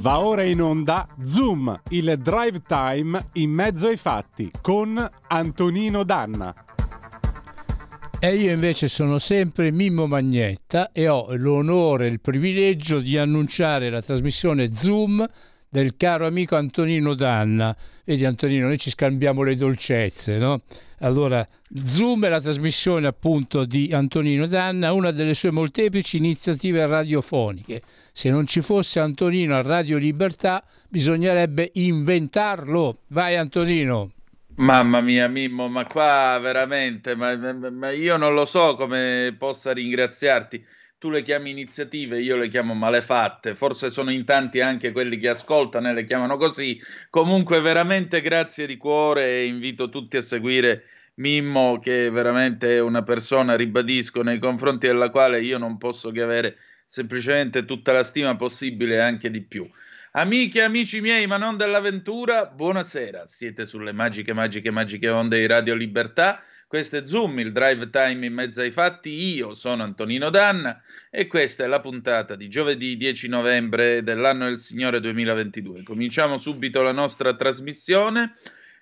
Va ora in onda Zoom, il drive time in mezzo ai fatti con Antonino Danna. E io invece sono sempre Mimmo Magnetta e ho l'onore e il privilegio di annunciare la trasmissione Zoom del caro amico Antonino Danna. Vedi Antonino, noi ci scambiamo le dolcezze, no? Allora, Zoom è la trasmissione appunto di Antonino Danna, una delle sue molteplici iniziative radiofoniche. Se non ci fosse Antonino a Radio Libertà, bisognerebbe inventarlo. Vai Antonino! Mamma mia Mimmo, ma qua veramente, ma io non lo so come possa ringraziarti. Tu le chiami iniziative, io le chiamo malefatte, forse sono in tanti anche quelli che ascoltano e le chiamano così. Comunque veramente grazie di cuore e invito tutti a seguire Mimmo, che veramente è una persona, ribadisco, nei confronti della quale io non posso che avere semplicemente tutta la stima possibile e anche di più. Amiche e amici miei, ma non dell'avventura, buonasera, siete sulle magiche onde di Radio Libertà. Questo è Zoom, il drive time in mezzo ai fatti, io sono Antonino Danna e questa è la puntata di giovedì 10 novembre dell'anno del Signore 2022. Cominciamo subito la nostra trasmissione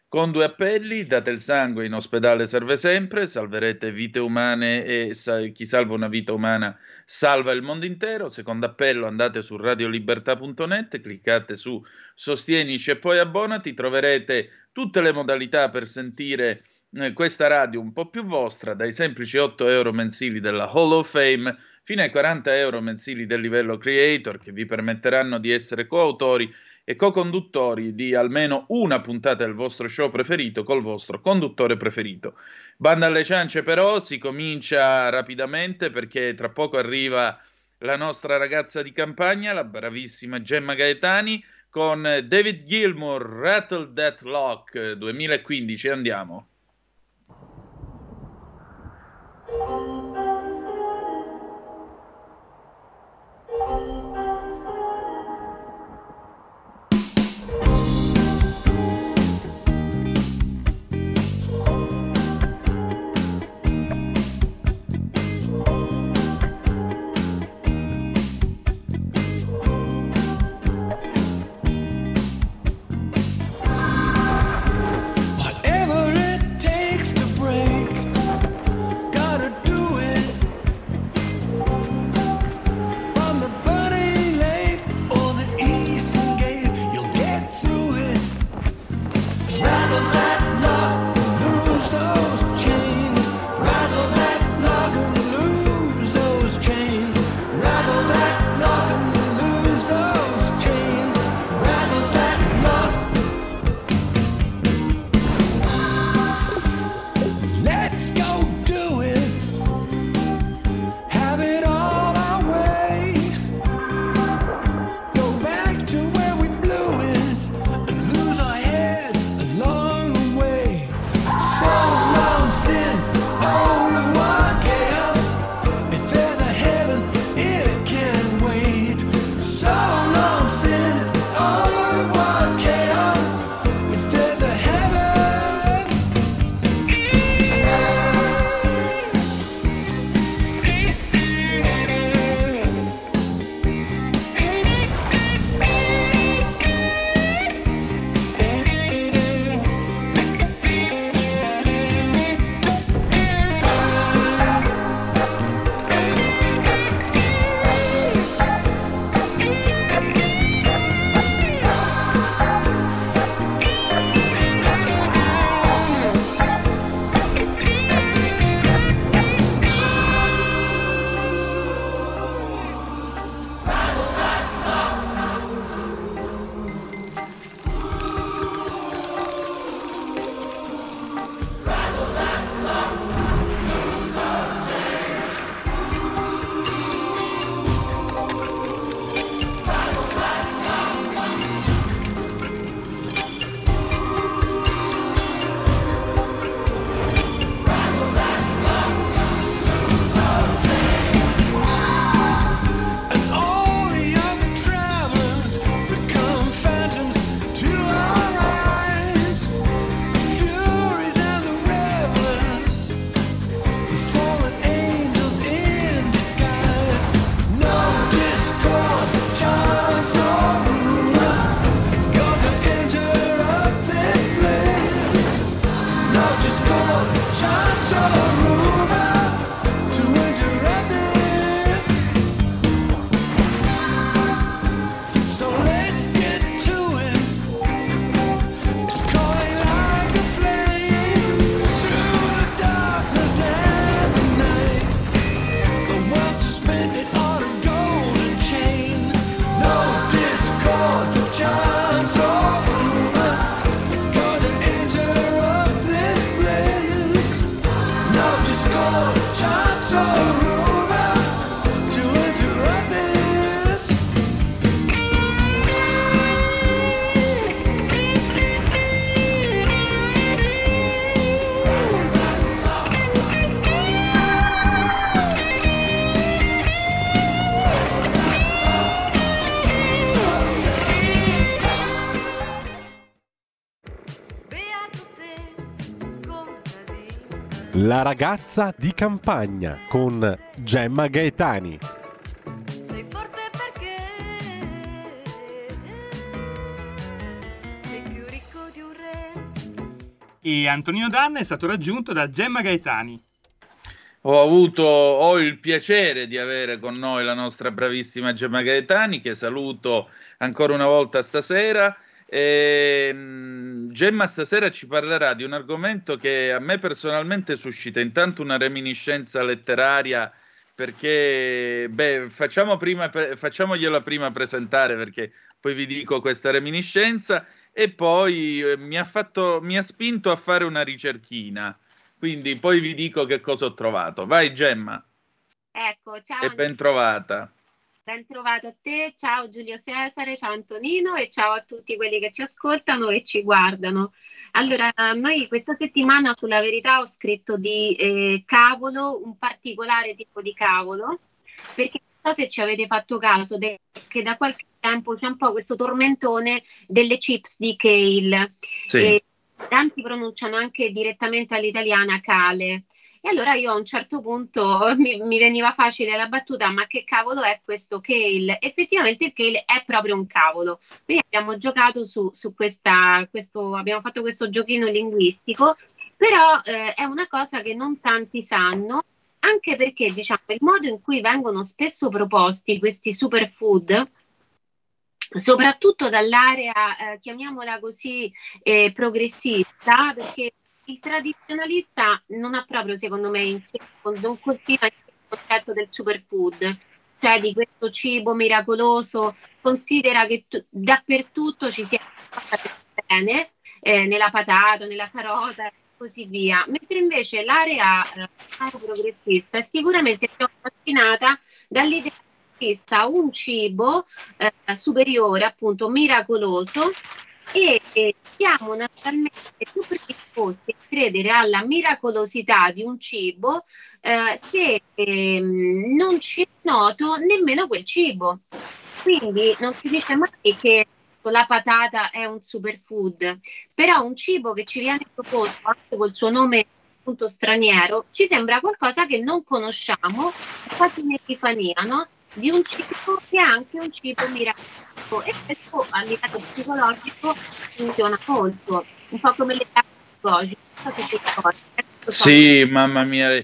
con due appelli: date il sangue, in ospedale serve sempre, salverete vite umane e chi salva una vita umana salva il mondo intero. Secondo appello, andate su radiolibertà.net, cliccate su sostienici e poi abbonati, troverete tutte le modalità per sentire questa radio un po' più vostra, dai semplici 8 euro mensili della Hall of Fame fino ai 40 euro mensili del livello Creator, che vi permetteranno di essere coautori e co-conduttori di almeno una puntata del vostro show preferito col vostro conduttore preferito. Banda alle ciance però, si comincia rapidamente perché tra poco arriva la nostra ragazza di campagna, la bravissima Gemma Gaetani, con David Gilmour, Rattle That Lock 2015, andiamo. Whatever it La ragazza di campagna con Gemma Gaetani. E Antonino Danna è stato raggiunto da Gemma Gaetani. Ho il piacere di avere con noi la nostra bravissima Gemma Gaetani, che saluto ancora una volta stasera. Gemma stasera ci parlerà di un argomento che a me personalmente suscita intanto una reminiscenza letteraria, perché facciamogliela prima presentare, perché poi vi dico questa reminiscenza, e poi mi ha spinto a fare una ricerchina, quindi poi vi dico che cosa ho trovato. Vai Gemma. Ecco, ciao e ben trovata. Ben trovato a te, ciao Giulio Cesare, ciao Antonino e ciao a tutti quelli che ci ascoltano e ci guardano. Allora, noi questa settimana sulla verità ho scritto di cavolo, un particolare tipo di cavolo, perché non so se ci avete fatto caso che da qualche tempo c'è un po' questo tormentone delle chips di kale. Sì. E tanti pronunciano anche direttamente all'italiana cale. E allora io a un certo punto mi veniva facile la battuta, ma che cavolo è questo kale? Effettivamente il kale è proprio un cavolo. Quindi abbiamo giocato abbiamo fatto questo giochino linguistico, però è una cosa che non tanti sanno, anche perché diciamo il modo in cui vengono spesso proposti questi superfood, soprattutto dall'area, chiamiamola così, progressista, perché il tradizionalista non ha proprio, secondo me, non coltiva il concetto del superfood, cioè di questo cibo miracoloso. Considera che dappertutto ci sia bene, nella patata, nella carota e così via. Mentre invece l'area progressista è sicuramente più affascinata dall'idea che esista un cibo superiore, appunto miracoloso, e siamo naturalmente più predisposti a credere alla miracolosità di un cibo se non ci è noto nemmeno quel cibo. Quindi non si dice mai che la patata è un superfood, però un cibo che ci viene proposto anche col suo nome appunto straniero ci sembra qualcosa che non conosciamo, quasi un'epifania, no? Di un cibo che è anche un cibo miracoloso, e questo a livello psicologico funziona molto, un po' come le cose. Sì, mamma mia,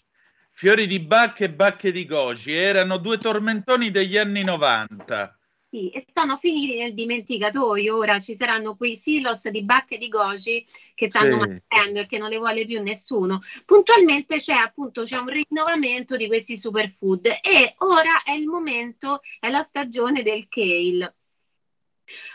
fiori di bacche e bacche di goji erano due tormentoni degli anni 90. Sì, e sono finiti nel dimenticatoio. Ora ci saranno quei silos di bacche di goji che stanno mantenendo e che non le vuole più nessuno. Puntualmente c'è un rinnovamento di questi superfood, e ora è il momento, è la stagione del kale.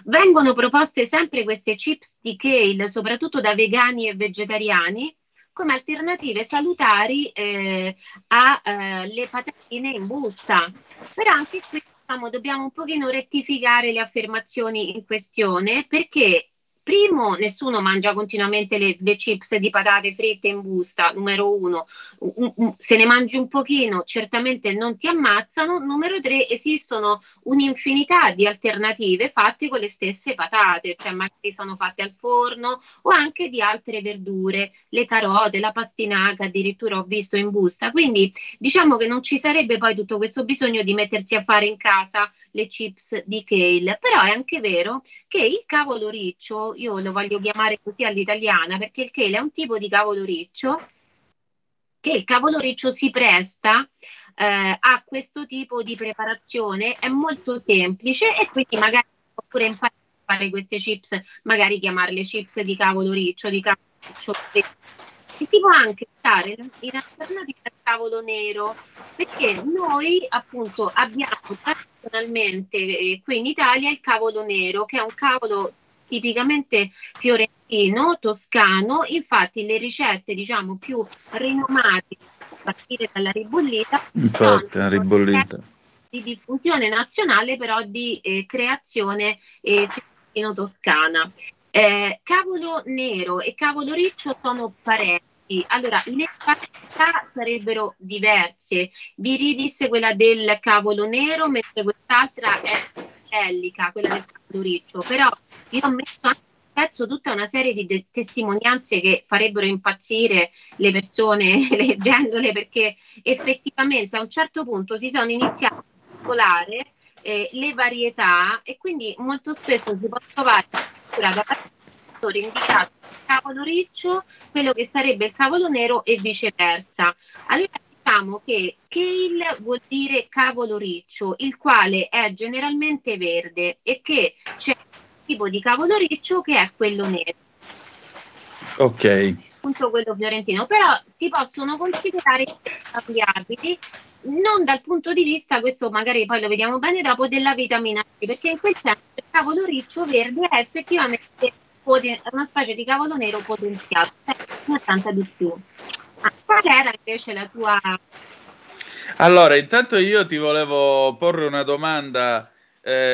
Vengono proposte sempre queste chips di kale, soprattutto da vegani e vegetariani, come alternative salutari alle patatine in busta. Però anche qui dobbiamo un pochino rettificare le affermazioni in questione, perché primo, nessuno mangia continuamente le chips di patate fritte in busta, numero uno. Se ne mangi un pochino certamente non ti ammazzano. Numero tre, esistono un'infinità di alternative fatte con le stesse patate, cioè magari sono fatte al forno o anche di altre verdure, le carote, la pastinaca addirittura ho visto in busta. Quindi diciamo che non ci sarebbe poi tutto questo bisogno di mettersi a fare in casa le chips di kale. Però è anche vero che il cavolo riccio, io lo voglio chiamare così all'italiana perché il kale è un tipo di cavolo riccio, che il cavolo riccio si presta a questo tipo di preparazione, è molto semplice, e quindi magari oppure imparare a fare queste chips, magari chiamarle chips di cavolo riccio, di cavolo riccio. E si può anche stare in alternativa al cavolo nero, perché noi appunto abbiamo tradizionalmente qui in Italia il cavolo nero, che è un cavolo tipicamente fiorentino, toscano. Infatti le ricette diciamo più rinomate, a partire dalla ribollita, infatti la ribollita di diffusione nazionale, però di creazione fiorentino-toscana. Cavolo nero e cavolo riccio sono parenti. Allora, le varietà sarebbero diverse. Viridis è quella del cavolo nero, mentre quest'altra è cellica, quella del cavolo riccio. Però io ho messo anche pezzo tutta una serie di testimonianze che farebbero impazzire le persone leggendole, perché effettivamente a un certo punto si sono iniziate a popolare le varietà, e quindi molto spesso si può trovare da parte indicato il cavolo riccio, quello che sarebbe il cavolo nero e viceversa. Allora, diciamo che kale vuol dire cavolo riccio, il quale è generalmente verde, e che c'è un tipo di cavolo riccio che è quello nero. Ok. Appunto quello fiorentino, però si possono considerare cambiabili, non dal punto di vista, questo magari poi lo vediamo bene dopo, della vitamina C, perché in quel senso il cavolo riccio verde è effettivamente una specie di cavolo nero potenziato, cioè tanta di più. Qual era invece la tua... Allora, intanto io ti volevo porre una domanda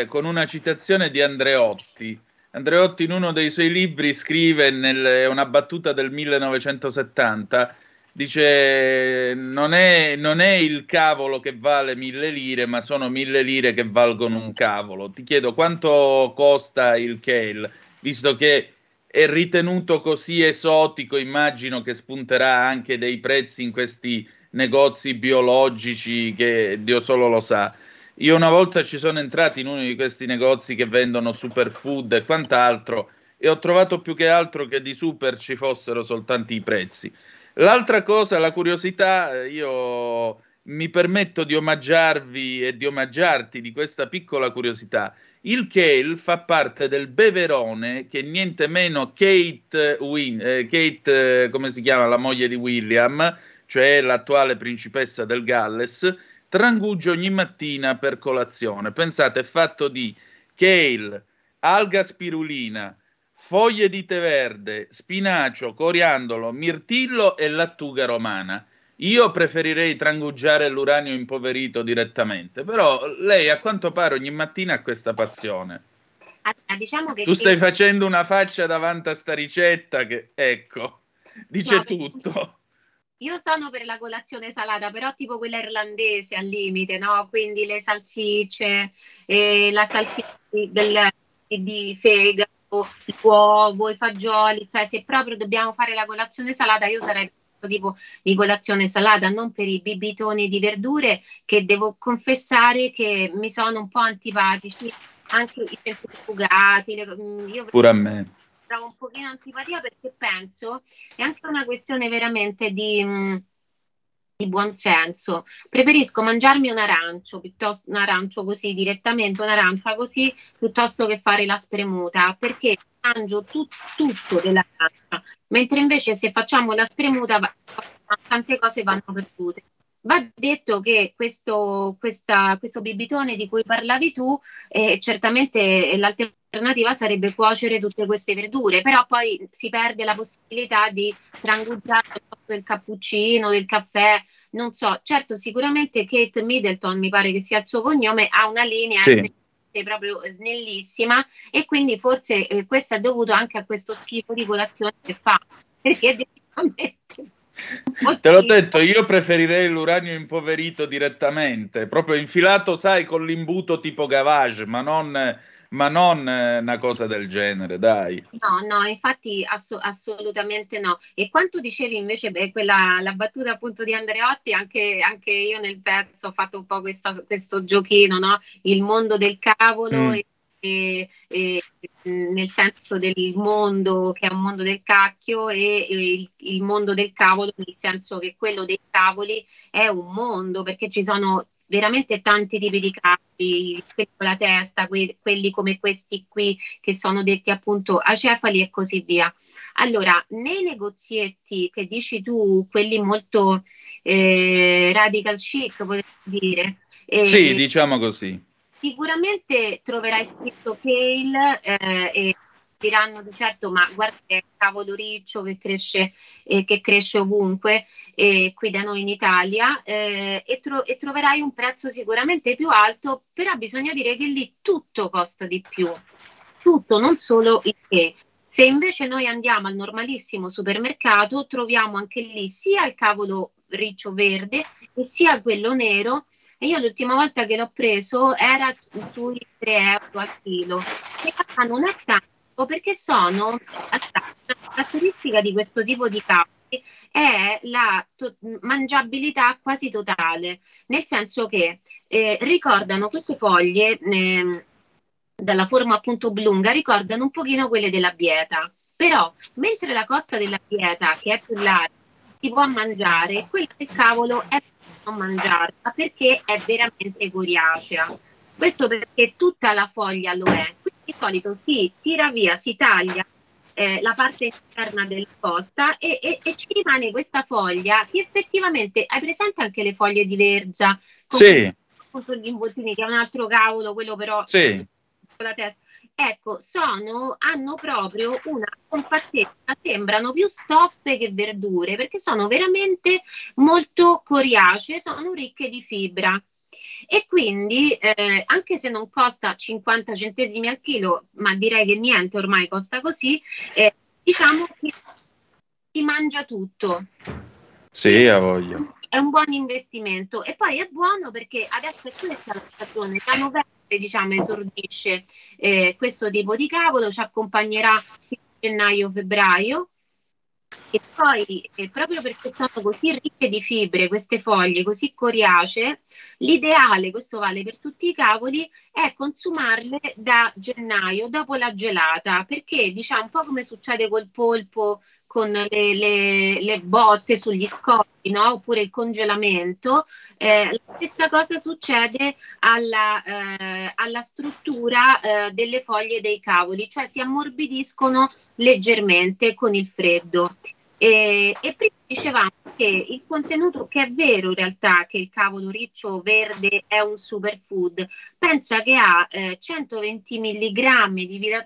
con una citazione di Andreotti. Andreotti in uno dei suoi libri scrive, è una battuta del 1970, dice: non è il cavolo che vale 1000 lire, ma sono 1000 lire che valgono un cavolo. Ti chiedo, quanto costa il kale, visto che è ritenuto così esotico? Immagino che spunterà anche dei prezzi in questi negozi biologici che Dio solo lo sa. Io una volta ci sono entrato in uno di questi negozi che vendono superfood e quant'altro, e ho trovato più che altro che di super ci fossero soltanto i prezzi. L'altra cosa, la curiosità, io mi permetto di omaggiarvi e di omaggiarti di questa piccola curiosità. Il kale fa parte del beverone che niente meno Kate, come si chiama, la moglie di William, cioè l'attuale principessa del Galles, trangugia ogni mattina per colazione. Pensate, è fatto di kale, alga spirulina, foglie di tè verde, spinacio, coriandolo, mirtillo e lattuga romana. Io preferirei trangugiare l'uranio impoverito direttamente, però lei a quanto pare ogni mattina ha questa passione. Allora, diciamo che tu stai facendo una faccia davanti a sta ricetta che, ecco, dice no, tutto. Io sono per la colazione salata, però tipo quella irlandese al limite, no? Quindi le salsicce, la salsiccia di fegato, l'uovo, i fagioli, cioè se proprio dobbiamo fare la colazione salata io sarei... tipo di colazione salata, non per i bibitoni di verdure che devo confessare che mi sono un po' antipatici, anche i centrifugati, io pure a me trovo un pochino antipatia, perché penso è anche una questione veramente di buon senso. Preferisco mangiarmi un arancio, piuttosto un arancio così direttamente, un'arancia così, piuttosto che fare la spremuta, perché mangio tutto dell'arancia, mentre invece se facciamo la spremuta tante cose vanno perdute. Va detto che questo bibitone di cui parlavi tu, certamente l'alternativa sarebbe cuocere tutte queste verdure, però poi si perde la possibilità di trangugiare il cappuccino, del caffè, non so. Certo, sicuramente Kate Middleton, mi pare che sia il suo cognome, ha una linea... Sì. Proprio snellissima, e quindi forse questo è dovuto anche a questo schifo di colazione che fa, perché te l'ho detto, io preferirei l'uranio impoverito direttamente, proprio infilato, sai, con l'imbuto tipo Gavage, ma non una cosa del genere, dai. No, infatti assolutamente no. E quanto dicevi invece, la battuta appunto di Andreotti, anche io nel pezzo ho fatto un po' questo giochino, no? Il mondo del cavolo, e nel senso del mondo che è un mondo del cacchio, e il mondo del cavolo nel senso che quello dei cavoli è un mondo, perché ci sono veramente tanti tipi di cavi, quelli con la testa, quelli come questi qui che sono detti appunto acefali e così via. Allora, nei negozietti che dici tu, quelli molto radical chic, potrei dire. Sì, diciamo così. Sicuramente troverai scritto kale e diranno di certo, ma guarda che è il cavolo riccio che cresce ovunque qui da noi in Italia, e troverai un prezzo sicuramente più alto, però bisogna dire che lì tutto costa di più, tutto, non solo il che. Se invece noi andiamo al normalissimo supermercato, troviamo anche lì sia il cavolo riccio verde e sia quello nero, e io l'ultima volta che l'ho preso era sui 3 euro al chilo, che non è tanto, o perché sono attratti. La caratteristica di questo tipo di capi è la mangiabilità quasi totale, nel senso che ricordano queste foglie, dalla forma appunto oblunga, ricordano un pochino quelle dell'abbieta, però mentre la costa dell'abbieta, che è più larga, si può mangiare, quella del cavolo è non mangiarla perché è veramente coriacea. Questo perché tutta la foglia lo è, quindi di solito si tira via, si taglia la parte interna della costa e ci rimane questa foglia che effettivamente, hai presente anche le foglie di verza? Sì. Con gli involtini, che è un altro cavolo, quello però sì. Con la testa. Ecco, hanno proprio una compattezza, sembrano più stoffe che verdure, perché sono veramente molto coriacee, sono ricche di fibra. E quindi anche se non costa 50 centesimi al chilo, ma direi che niente ormai costa così, diciamo che si mangia tutto. Sì, ha voglia. È un buon investimento e poi è buono perché adesso è questa la stagione, da novembre diciamo esordisce questo tipo di cavolo, ci accompagnerà gennaio-febbraio. E poi, proprio perché sono così ricche di fibre queste foglie, così coriacee, l'ideale, questo vale per tutti i cavoli, è consumarle da gennaio, dopo la gelata, perché diciamo un po' come succede col polpo, con le botte sugli scogli, no? Oppure il congelamento, la stessa cosa succede alla struttura delle foglie dei cavoli, cioè si ammorbidiscono leggermente con il freddo. E prima dicevamo che il contenuto, che è vero in realtà che il cavolo riccio verde è un superfood, pensa che ha 120 mg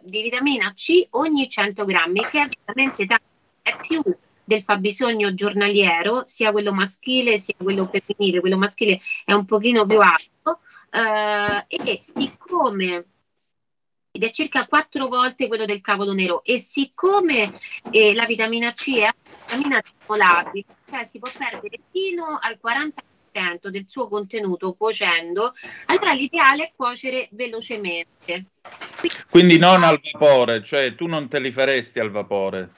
di vitamina C ogni 100 grammi, che è veramente tanto, è più del fabbisogno giornaliero, sia quello maschile sia quello femminile. Quello maschile è un pochino più alto, e siccome ed è circa 4 volte quello del cavolo nero, e siccome la vitamina C è una vitamina dissolabile, cioè si può perdere fino al 40% del suo contenuto cuocendo, allora l'ideale è cuocere velocemente. Quindi non al vapore, cioè tu non te li faresti al vapore?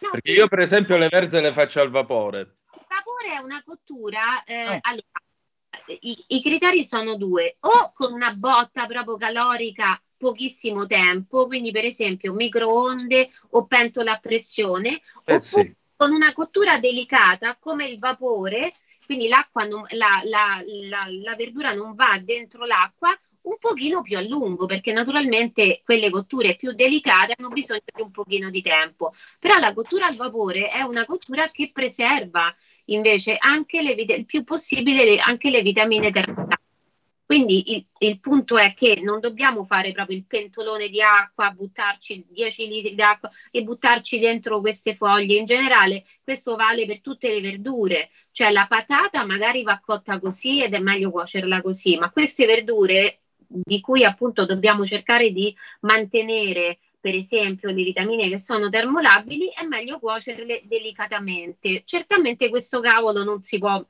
No, perché io per esempio le verze le faccio al vapore. Il vapore è una cottura, allora, i criteri sono due, o con una botta proprio calorica pochissimo tempo, quindi per esempio microonde o pentola a pressione, oppure con una cottura delicata come il vapore, quindi l'acqua non, la verdura non va dentro l'acqua, un pochino più a lungo, perché naturalmente quelle cotture più delicate hanno bisogno di un pochino di tempo, però la cottura al vapore è una cottura che preserva invece anche il più possibile anche le vitamine terapie. Quindi il punto è che non dobbiamo fare proprio il pentolone di acqua, buttarci 10 litri d'acqua e buttarci dentro queste foglie. In generale questo vale per tutte le verdure, cioè la patata magari va cotta così ed è meglio cuocerla così, ma queste verdure di cui appunto dobbiamo cercare di mantenere per esempio le vitamine che sono termolabili, è meglio cuocerle delicatamente. Certamente questo cavolo non si può,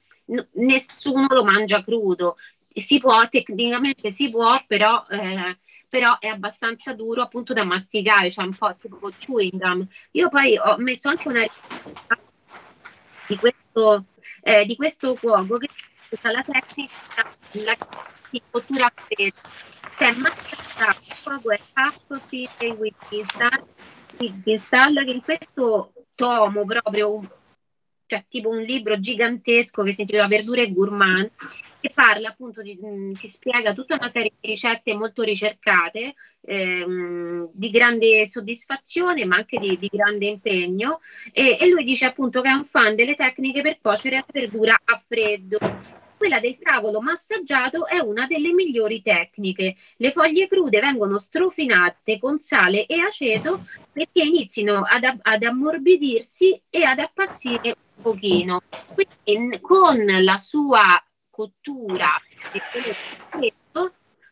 nessuno lo mangia crudo. Si può, tecnicamente si può, però è abbastanza duro appunto da masticare, cioè un po' tipo chewing gum. Io poi ho messo anche una ricetta di questo cuoco che usa la tecnica di cottura fredda, cioè masticare il cuoco è fatto with install, che in questo tomo proprio, cioè tipo un libro gigantesco che si intitola Verdure Gourmand, che parla appunto che spiega tutta una serie di ricette molto ricercate, di grande soddisfazione ma anche di grande impegno, e lui dice appunto che è un fan delle tecniche per cuocere la verdura a freddo. Quella del cavolo massaggiato è una delle migliori tecniche. Le foglie crude vengono strofinate con sale e aceto perché inizino ad ammorbidirsi e ad appassire un pochino. Quindi con la sua cottura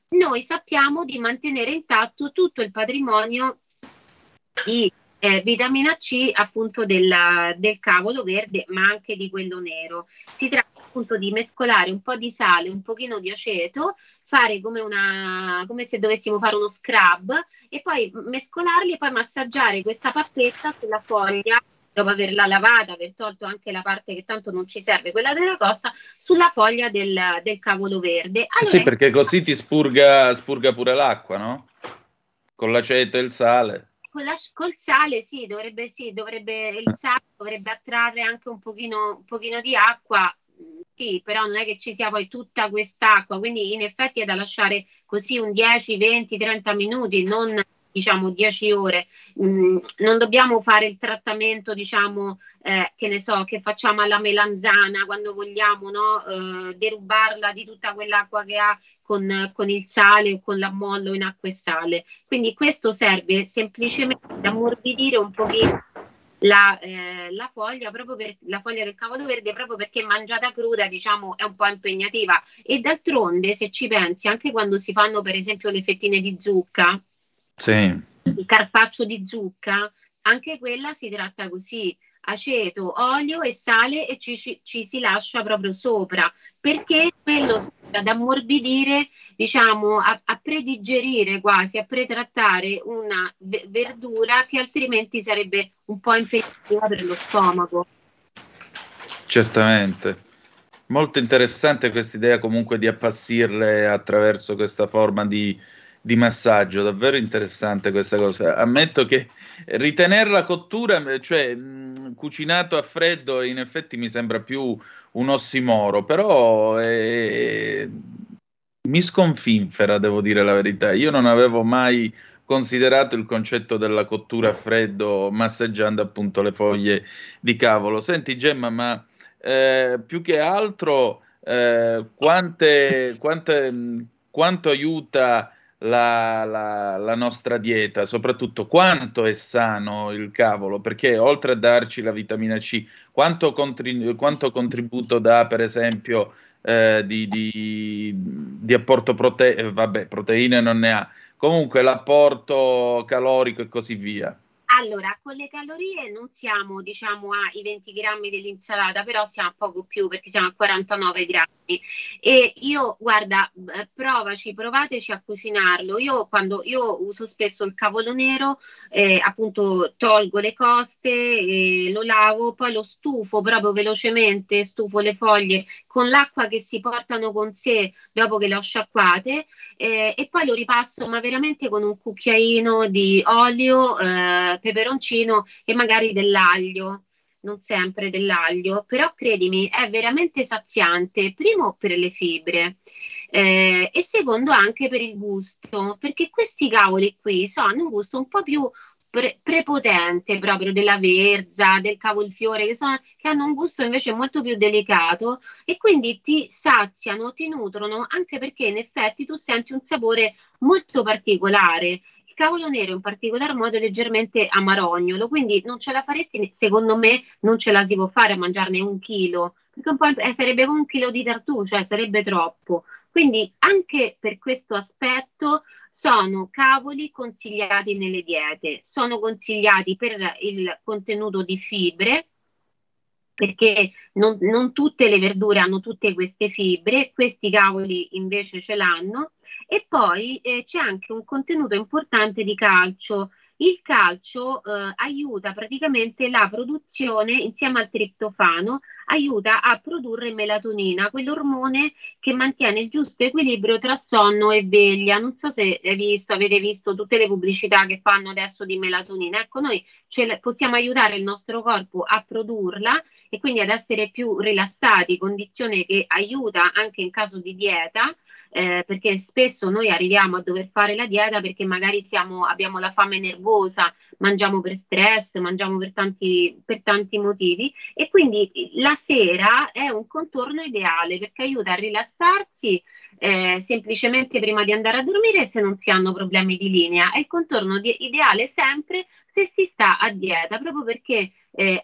noi sappiamo di mantenere intatto tutto il patrimonio di vitamina C appunto del cavolo verde, ma anche di quello nero. Si tratta appunto di mescolare un po' di sale, un pochino di aceto, fare come una, come se dovessimo fare uno scrub, e poi mescolarli e poi massaggiare questa pappetta sulla foglia, dopo averla lavata, aver tolto anche la parte che tanto non ci serve, quella della costa, sulla foglia del cavolo verde. Allora, sì, perché così ti spurga pure l'acqua, no? Con l'aceto e il sale. Col sale sì, dovrebbe il sale dovrebbe attrarre anche un pochino di acqua, sì, però non è che ci sia poi tutta quest'acqua, quindi in effetti è da lasciare così un 10, 20, 30 minuti, non diciamo 10 ore. Non dobbiamo fare il trattamento, diciamo, che ne so, che facciamo alla melanzana quando vogliamo, no? Derubarla di tutta quell'acqua che ha con il sale o con l'ammollo in acqua e sale. Quindi questo serve semplicemente ad ammorbidire un pochino la foglia, proprio per la foglia del cavolo verde, proprio perché mangiata cruda, diciamo, è un po' impegnativa. E d'altronde, se ci pensi, anche quando si fanno per esempio le fettine di zucca, sì, il carpaccio di zucca, anche quella si tratta così: aceto, olio e sale, e ci si lascia proprio sopra, perché quello serve ad ammorbidire, diciamo, a predigerire, quasi a pretrattare una verdura che altrimenti sarebbe un po' impegnativa per lo stomaco. Certamente. Molto interessante questa idea comunque di appassirle attraverso questa forma di massaggio, davvero interessante questa cosa. Ammetto che ritenerla cottura, cioè cucinato a freddo, in effetti mi sembra più un ossimoro, però mi sconfinfera, devo dire la verità. Io non avevo mai considerato il concetto della cottura a freddo massaggiando appunto le foglie di cavolo. Senti Gemma, ma più che altro quanto aiuta la nostra dieta, soprattutto quanto è sano il cavolo, perché oltre a darci la vitamina C, quanto contributo dà per esempio di apporto proteine non ne ha, comunque l'apporto calorico e così via. Allora, con le calorie non siamo, diciamo, ai 20 grammi dell'insalata, però siamo a poco più, perché siamo a 49 grammi. E io, guarda, provateci a cucinarlo. Io uso spesso il cavolo nero, appunto tolgo le coste, lo lavo, poi lo stufo proprio velocemente, stufo le foglie con l'acqua che si portano con sé dopo che le ho sciacquate, e poi lo ripasso, ma veramente con un cucchiaino di olio, peperoncino e magari dell'aglio, non sempre dell'aglio, però credimi è veramente saziante, primo per le fibre, e secondo anche per il gusto, perché questi cavoli qui hanno un gusto un po' più prepotente proprio della verza, del cavolfiore, che hanno un gusto invece molto più delicato, e quindi ti saziano, ti nutrono, anche perché in effetti tu senti un sapore molto particolare. Cavolo nero in particolar modo è leggermente amarognolo, quindi non ce la faresti, secondo me non ce la si può fare a mangiarne 1 chilo, perché un po' sarebbe come 1 chilo di tartufo, cioè sarebbe troppo. Quindi anche per questo aspetto sono cavoli consigliati nelle diete, sono consigliati per il contenuto di fibre, perché non tutte le verdure hanno tutte queste fibre, questi cavoli invece ce l'hanno. E poi c'è anche un contenuto importante di calcio. Il calcio aiuta praticamente la produzione, insieme al triptofano, aiuta a produrre melatonina, quell'ormone che mantiene il giusto equilibrio tra sonno e veglia. Non so se avete visto tutte le pubblicità che fanno adesso di melatonina. Ecco, noi possiamo aiutare il nostro corpo a produrla e quindi ad essere più rilassati, condizione che aiuta anche in caso di dieta. Perché spesso noi arriviamo a dover fare la dieta perché magari abbiamo la fame nervosa, mangiamo per stress, mangiamo per tanti motivi, e quindi la sera è un contorno ideale perché aiuta a rilassarsi semplicemente prima di andare a dormire, se non si hanno problemi di linea. È il contorno ideale sempre se si sta a dieta, proprio perché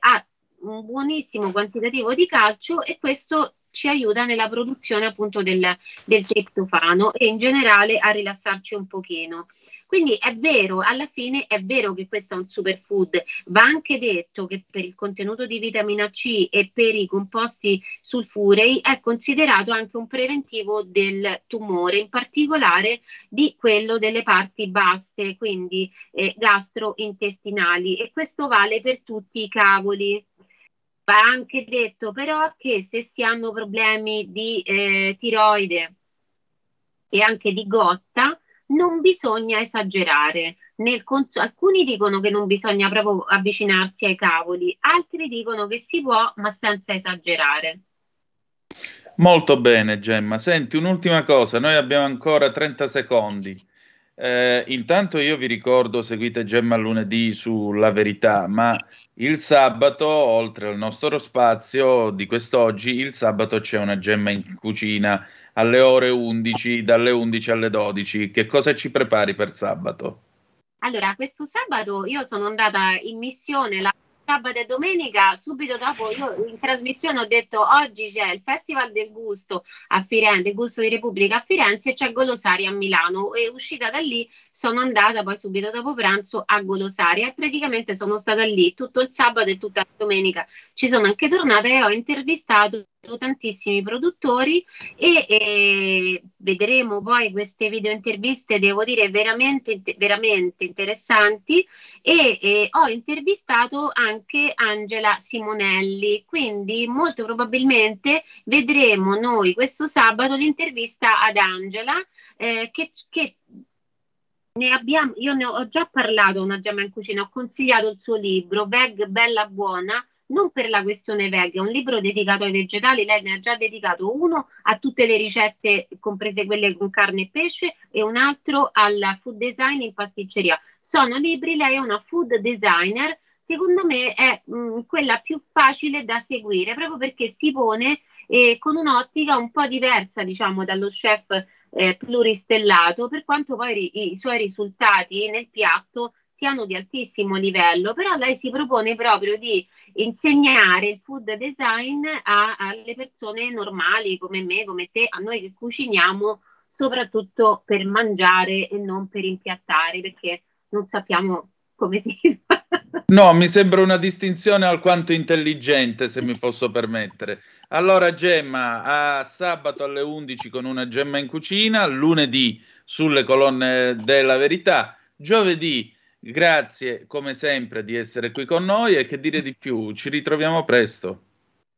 ha un buonissimo quantitativo di calcio, e questo ci aiuta nella produzione appunto del triptofano e in generale a rilassarci un pochino. Quindi è vero, alla fine è vero che questo è un superfood, va anche detto che per il contenuto di vitamina C e per i composti sulfurei è considerato anche un preventivo del tumore, in particolare di quello delle parti basse, quindi gastrointestinali, e questo vale per tutti i cavoli. Va anche detto però che se si hanno problemi di tiroide e anche di gotta, non bisogna esagerare. Alcuni dicono che non bisogna proprio avvicinarsi ai cavoli, altri dicono che si può, ma senza esagerare. Molto bene, Gemma. Senti, un'ultima cosa, noi abbiamo ancora 30 secondi. Intanto io vi ricordo, seguite Gemma lunedì su La Verità, ma il sabato, oltre al nostro spazio di quest'oggi, il sabato c'è una Gemma in cucina alle ore 11, dalle 11 alle 12. Che cosa ci prepari per sabato? Allora, questo sabato io sono andata in missione la sabato e domenica, subito dopo io in trasmissione ho detto oggi c'è il Festival del Gusto a Firenze, del Gusto di Repubblica a Firenze, e c'è Golosari a Milano, e uscita da lì sono andata poi subito dopo pranzo a Golosari e praticamente sono stata lì tutto il sabato e tutta la domenica. Ci sono anche tornata e ho intervistato tantissimi produttori e vedremo poi queste video interviste, devo dire veramente interessanti, e ho intervistato anche Angela Simonelli, quindi molto probabilmente vedremo noi questo sabato l'intervista ad Angela, che io ne ho già parlato una Gemma in cucina, ho consigliato il suo libro Veg Bella Buona, non per la questione veg, è un libro dedicato ai vegetali, lei ne ha già dedicato uno a tutte le ricette, comprese quelle con carne e pesce, e un altro al food design in pasticceria. Sono libri, lei è una food designer, secondo me è quella più facile da seguire, proprio perché si pone con un'ottica un po' diversa, diciamo, dallo chef pluristellato, per quanto poi i suoi risultati nel piatto siano di altissimo livello, però lei si propone proprio di insegnare il food design alle persone normali come me, come te, a noi che cuciniamo soprattutto per mangiare e non per impiattare, perché non sappiamo come si fa. No, mi sembra una distinzione alquanto intelligente, se mi posso permettere. Allora Gemma, a sabato alle 11 con una Gemma in cucina, lunedì sulle colonne della Verità, giovedì. Grazie come sempre di essere qui con noi, e che dire di più, ci ritroviamo presto.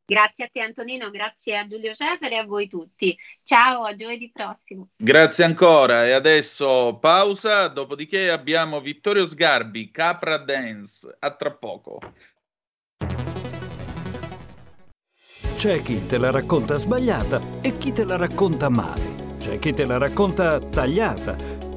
Grazie a te Antonino, grazie a Giulio Cesare e a voi tutti. Ciao, a giovedì prossimo. Grazie ancora, e adesso pausa, dopodiché abbiamo Vittorio Sgarbi, Capra Dance, a tra poco. C'è chi te la racconta sbagliata e chi te la racconta male, c'è chi te la racconta tagliata,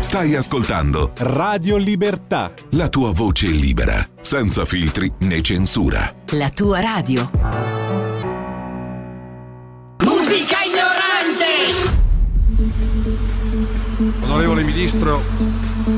Stai ascoltando Radio Libertà, la tua voce libera, senza filtri né censura. La tua radio. Musica ignorante! Onorevole Ministro,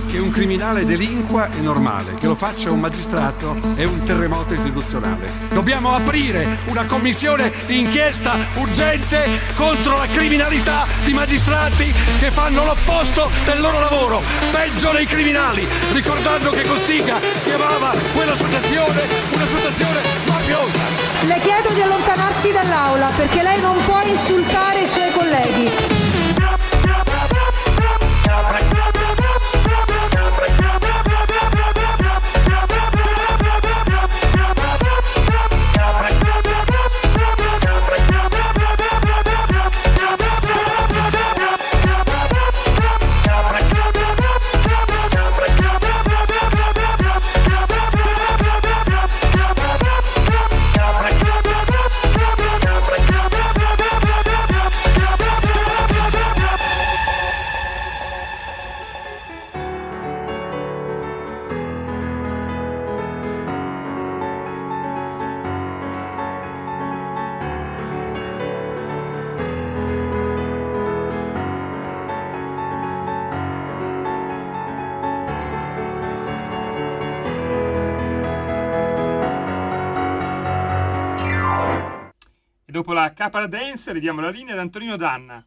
che un criminale delinqua è normale, che lo faccia un magistrato è un terremoto istituzionale. Dobbiamo aprire una commissione d'inchiesta urgente contro la criminalità di magistrati che fanno l'opposto del loro lavoro, peggio dei criminali, ricordando che Cossiga chiamava quell'associazione un'associazione mafiosa. Le chiedo di allontanarsi dall'aula perché lei non può insultare i suoi colleghi. E dopo la Capra Dance ridiamo la linea ad Antonino Danna.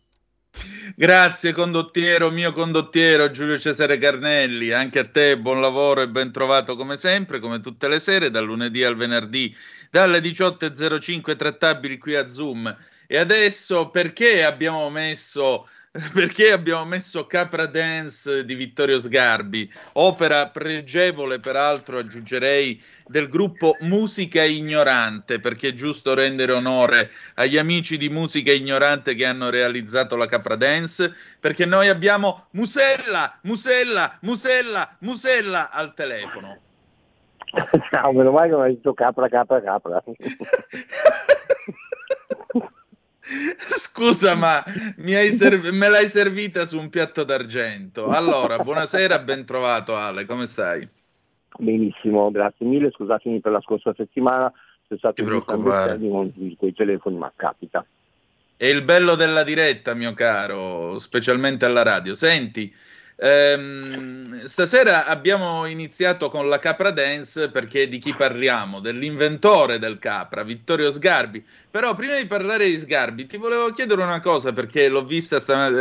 Grazie condottiero, mio condottiero Giulio Cesare Carnelli, anche a te buon lavoro e ben trovato come sempre, come tutte le sere, dal lunedì al venerdì dalle 18.05 trattabili qui a Zoom. E adesso perché abbiamo messo Capra Dance di Vittorio Sgarbi, opera pregevole peraltro, aggiungerei, del gruppo Musica Ignorante, perché è giusto rendere onore agli amici di Musica Ignorante che hanno realizzato la Capra Dance, perché noi abbiamo Musella al telefono. Ciao, meno male che non hai detto capra. Scusa, ma me l'hai servita su un piatto d'argento. Allora, buonasera, ben trovato Ale, come stai? Benissimo, grazie mille, scusatemi per la scorsa settimana, sono stato in quei telefoni, ma capita. È il bello della diretta, mio caro, specialmente alla radio. Senti, stasera abbiamo iniziato con la Capra Dance perché di chi parliamo? Dell'inventore del capra, Vittorio Sgarbi. Però prima di parlare di Sgarbi ti volevo chiedere una cosa, perché l'ho vista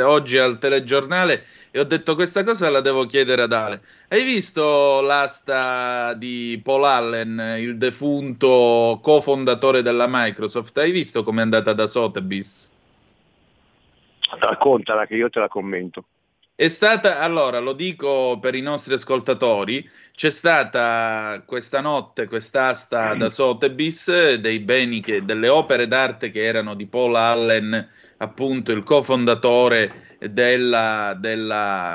oggi al telegiornale e ho detto questa cosa la devo chiedere ad Ale. Hai visto l'asta di Paul Allen, il defunto cofondatore della Microsoft? Hai visto com'è andata da Sotheby's? Raccontala che io te la commento. È stata, allora lo dico per i nostri ascoltatori, c'è stata questa notte quest'asta da Sotheby's dei beni delle opere d'arte che erano di Paul Allen, appunto il cofondatore della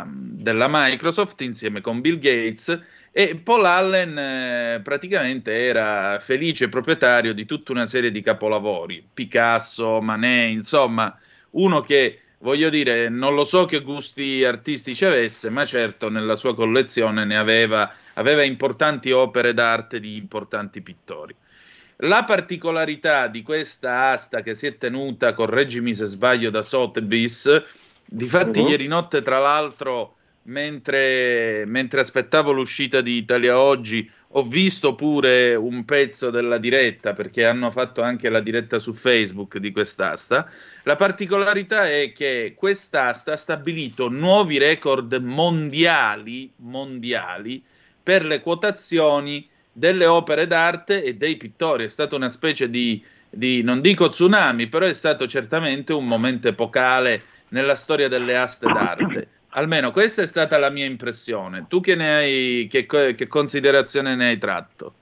Microsoft insieme con Bill Gates, e Paul Allen praticamente era felice proprietario di tutta una serie di capolavori, Picasso, Manet, insomma uno che, voglio dire, non lo so che gusti artistici avesse, ma certo nella sua collezione ne aveva importanti opere d'arte di importanti pittori. La particolarità di questa asta che si è tenuta, correggimi se sbaglio, da Sotheby's, difatti ieri notte tra l'altro, mentre aspettavo l'uscita di Italia Oggi, ho visto pure un pezzo della diretta, perché hanno fatto anche la diretta su Facebook di quest'asta. La particolarità è che quest'asta ha stabilito nuovi record mondiali per le quotazioni delle opere d'arte e dei pittori. È stata una specie di non dico tsunami, però è stato certamente un momento epocale nella storia delle aste d'arte. Almeno questa è stata la mia impressione. Tu che considerazione ne hai tratto?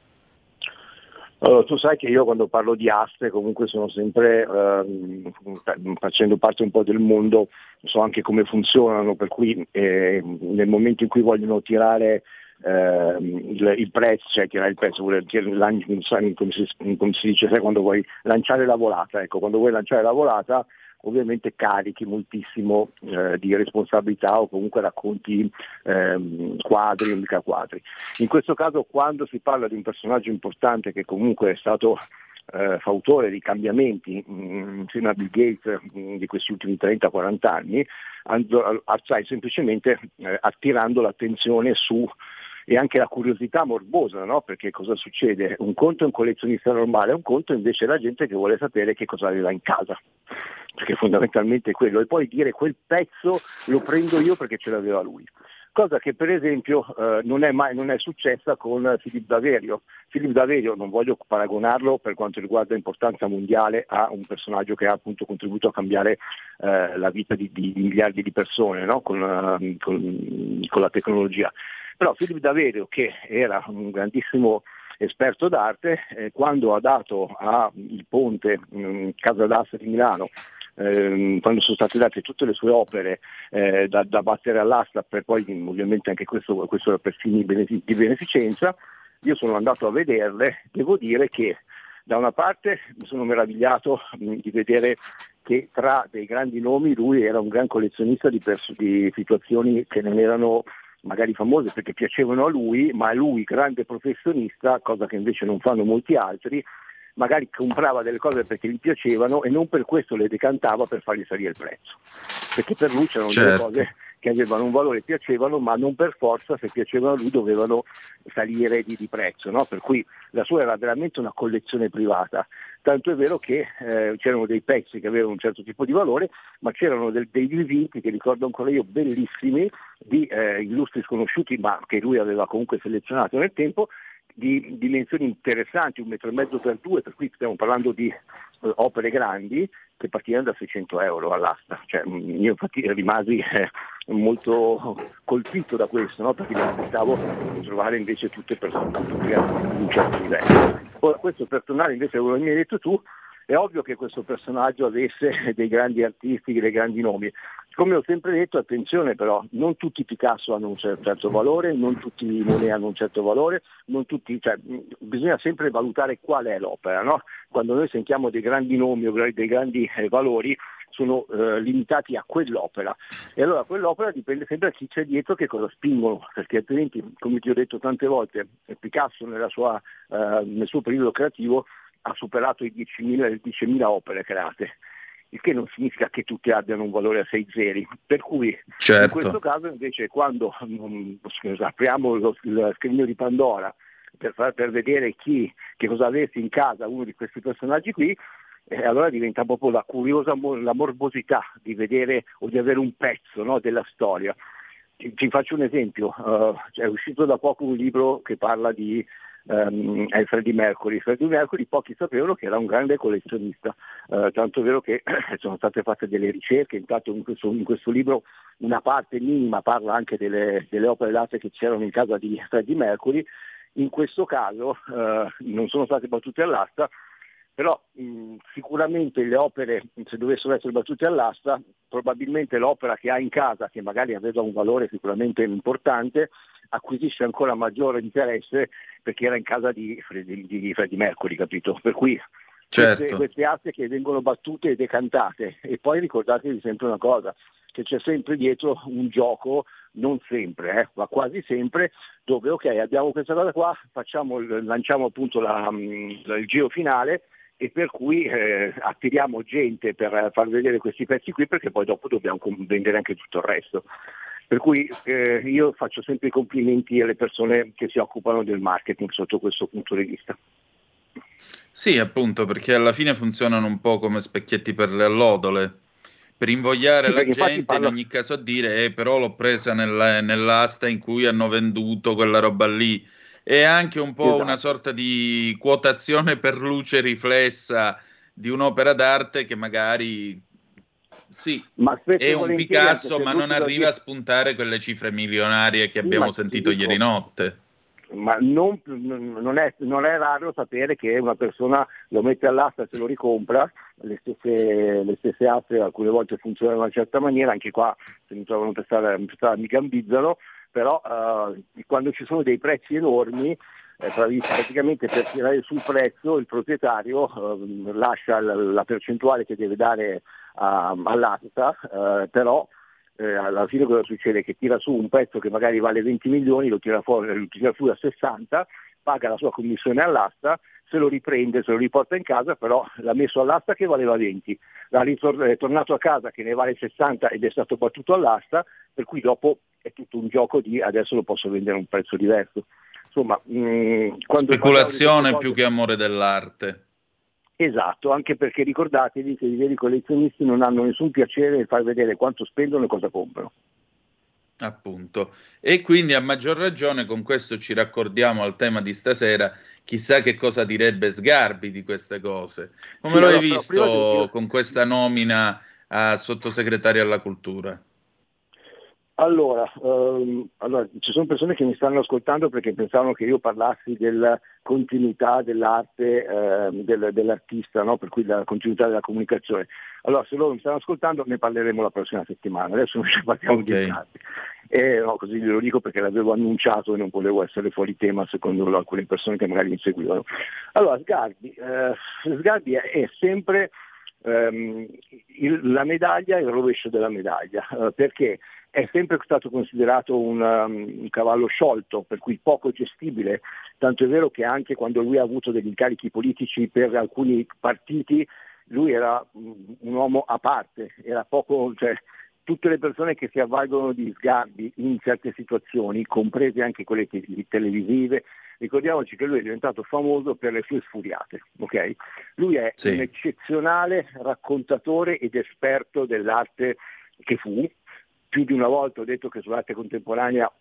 Allora, tu sai che io quando parlo di aste comunque sono sempre, facendo parte un po' del mondo, so anche come funzionano, per cui nel momento in cui vogliono tirare il prezzo, cioè tirare il prezzo, come si dice, sai, quando vuoi lanciare la volata, ecco, quando vuoi lanciare la volata ovviamente carichi moltissimo di responsabilità o comunque racconti quadri o mica quadri. In questo caso, quando si parla di un personaggio importante che comunque è stato fautore di cambiamenti insieme a Bill Gates di questi ultimi 30-40 anni, stai semplicemente attirando l'attenzione su e anche la curiosità morbosa, no? Perché cosa succede? Un conto è un collezionista normale, un conto invece è la gente che vuole sapere che cosa aveva in casa, perché fondamentalmente è quello, e poi dire quel pezzo lo prendo io perché ce l'aveva lui. Cosa che per esempio non è successa con Philippe Daverio. Philippe Daverio, non voglio paragonarlo per quanto riguarda importanza mondiale a un personaggio che ha appunto contribuito a cambiare la vita di miliardi di persone, no? con la tecnologia. Però Philippe Daverio, che era un grandissimo esperto d'arte, quando ha dato a Il Ponte, Casa d'Asta di Milano, quando sono state date tutte le sue opere da battere all'asta, per poi ovviamente anche questo era per fini di beneficenza, io sono andato a vederle, devo dire che da una parte mi sono meravigliato di vedere che tra dei grandi nomi lui era un gran collezionista di situazioni che non erano magari famose perché piacevano a lui, ma lui, grande professionista, cosa che invece non fanno molti altri, magari comprava delle cose perché gli piacevano e non per questo le decantava per fargli salire il prezzo, perché per lui c'erano, certo, delle cose che avevano un valore, piacevano, ma non per forza, se piacevano a lui, dovevano salire di prezzo, no? Per cui la sua era veramente una collezione privata. Tanto è vero che c'erano dei pezzi che avevano un certo tipo di valore, ma c'erano dei dipinti, che ricordo ancora io, bellissimi, di illustri sconosciuti, ma che lui aveva comunque selezionato nel tempo, di dimensioni interessanti, 1,5 per 2, per cui stiamo parlando di opere grandi, che partivano da €600 all'asta. Cioè, io infatti rimasi molto colpito da questo, no? Perché mi aspettavo di trovare invece tutte persone di un certo livello. Ora, questo per tornare invece a quello che mi hai detto tu, è ovvio che questo personaggio avesse dei grandi artisti, dei grandi nomi. Come ho sempre detto, attenzione però, non tutti Picasso hanno un certo valore, non tutti Monet hanno un certo valore, non tutti, cioè, bisogna sempre valutare qual è l'opera, no? Quando noi sentiamo dei grandi nomi o dei grandi valori, sono limitati a quell'opera, e allora quell'opera dipende sempre da chi c'è dietro, che cosa spingono, perché altrimenti, come ti ho detto tante volte, Picasso nel suo periodo creativo ha superato le 10.000 opere create, il che non significa che tutti abbiano un valore a 6 zeri, per cui certo. In questo caso invece, quando apriamo lo scrigno di Pandora per vedere che cosa avesse in casa uno di questi personaggi qui, allora diventa proprio la curiosa, la morbosità di vedere o di avere un pezzo, no, della storia. Ti faccio un esempio, è uscito da poco un libro che parla di Freddie Mercury. Freddie Mercury, pochi sapevano che era un grande collezionista, tanto è vero che sono state fatte delle ricerche, intanto in questo libro una parte minima parla anche delle opere d'arte che c'erano in casa di Freddie Mercury. In questo caso non sono state battute all'asta, però sicuramente le opere, se dovessero essere battute all'asta, probabilmente l'opera che ha in casa, che magari aveva un valore sicuramente importante, acquisisce ancora maggiore interesse perché era in casa di Freddie Mercury, capito? Per cui certo. queste arti che vengono battute e decantate, e poi ricordatevi sempre una cosa, che c'è sempre dietro un gioco, non sempre, ma quasi sempre, dove ok, abbiamo questa cosa qua, lanciamo appunto il giro finale, e per cui attiriamo gente per far vedere questi pezzi qui, perché poi dopo dobbiamo vendere anche tutto il resto. Per cui io faccio sempre i complimenti alle persone che si occupano del marketing sotto questo punto di vista. Sì, appunto, perché alla fine funzionano un po' come specchietti per le allodole, per invogliare la gente in ogni caso a dire però l'ho presa nell'asta in cui hanno venduto quella roba lì. È anche un po' esatto. Una sorta di quotazione per luce riflessa di un'opera d'arte che magari sì, ma è un Picasso, ma non arriva a spuntare quelle cifre milionarie che abbiamo sentito ieri notte. Ma non è raro sapere che una persona lo mette all'asta, se lo ricompra, le stesse aste alcune volte funzionano in una certa maniera, anche qua se mi trovano per strada mi gambizzano, però quando ci sono dei prezzi enormi, praticamente per tirare sul prezzo il proprietario lascia la percentuale che deve dare all'asta, però alla fine cosa succede? Che tira su un pezzo che magari vale 20 milioni, lo tira fuori a 60, paga la sua commissione all'asta, se lo riprende, se lo riporta in casa, però l'ha messo all'asta che valeva 20, è tornato a casa che ne vale 60 ed è stato battuto all'asta, per cui dopo è tutto un gioco di adesso lo posso vendere a un prezzo diverso. Insomma, speculazione cose, più che amore dell'arte. Esatto, anche perché ricordatevi che i veri collezionisti non hanno nessun piacere nel far vedere quanto spendono e cosa comprano. Appunto, e quindi a maggior ragione con questo ci raccordiamo al tema di stasera. Chissà che cosa direbbe Sgarbi di queste cose. Come lo hai visto con questa nomina a sottosegretario alla cultura? Allora, ci sono persone che mi stanno ascoltando perché pensavano che io parlassi della continuità dell'arte, dell'artista, no? Per cui la continuità della comunicazione. Allora, se loro mi stanno ascoltando ne parleremo la prossima settimana, adesso non ci parliamo di altri. No, così ve lo dico perché l'avevo annunciato e non volevo essere fuori tema secondo alcune persone che magari mi seguivano. Allora, Sgarbi è sempre la medaglia e il rovescio della medaglia, perché è sempre stato considerato un cavallo sciolto, per cui poco gestibile, tanto è vero che anche quando lui ha avuto degli incarichi politici per alcuni partiti, lui era un uomo a parte, era poco, cioè, tutte le persone che si avvalgono di sgarbi in certe situazioni, comprese anche quelle televisive. Ricordiamoci che lui è diventato famoso per le sue sfuriate, ok? Lui è un eccezionale raccontatore ed esperto dell'arte che fu. Più di una volta ho detto che sull'arte contemporanea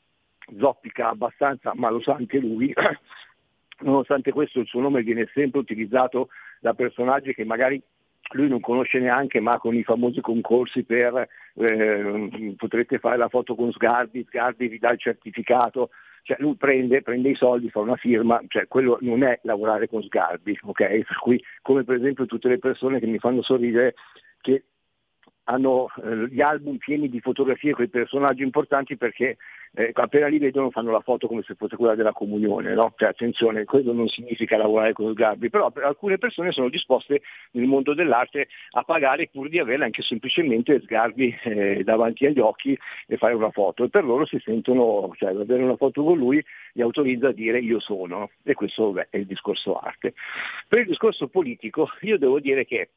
zoppica abbastanza, ma lo sa anche lui. Nonostante questo il suo nome viene sempre utilizzato da personaggi che magari lui non conosce neanche, ma con i famosi concorsi per potrete fare la foto con Sgarbi, Sgarbi vi dà il certificato, cioè lui prende i soldi, fa una firma, cioè quello non è lavorare con Sgarbi, ok? Per cui, come per esempio tutte le persone che mi fanno sorridere che hanno gli album pieni di fotografie con i personaggi importanti, perché appena li vedono fanno la foto come se fosse quella della comunione, no? Cioè, attenzione, questo non significa lavorare con Sgarbi, però per alcune persone sono disposte nel mondo dell'arte a pagare pur di avere anche semplicemente Sgarbi davanti agli occhi e fare una foto, e per loro si sentono, cioè avere una foto con lui li autorizza a dire io sono, e questo è il discorso arte. Per il discorso politico io devo dire che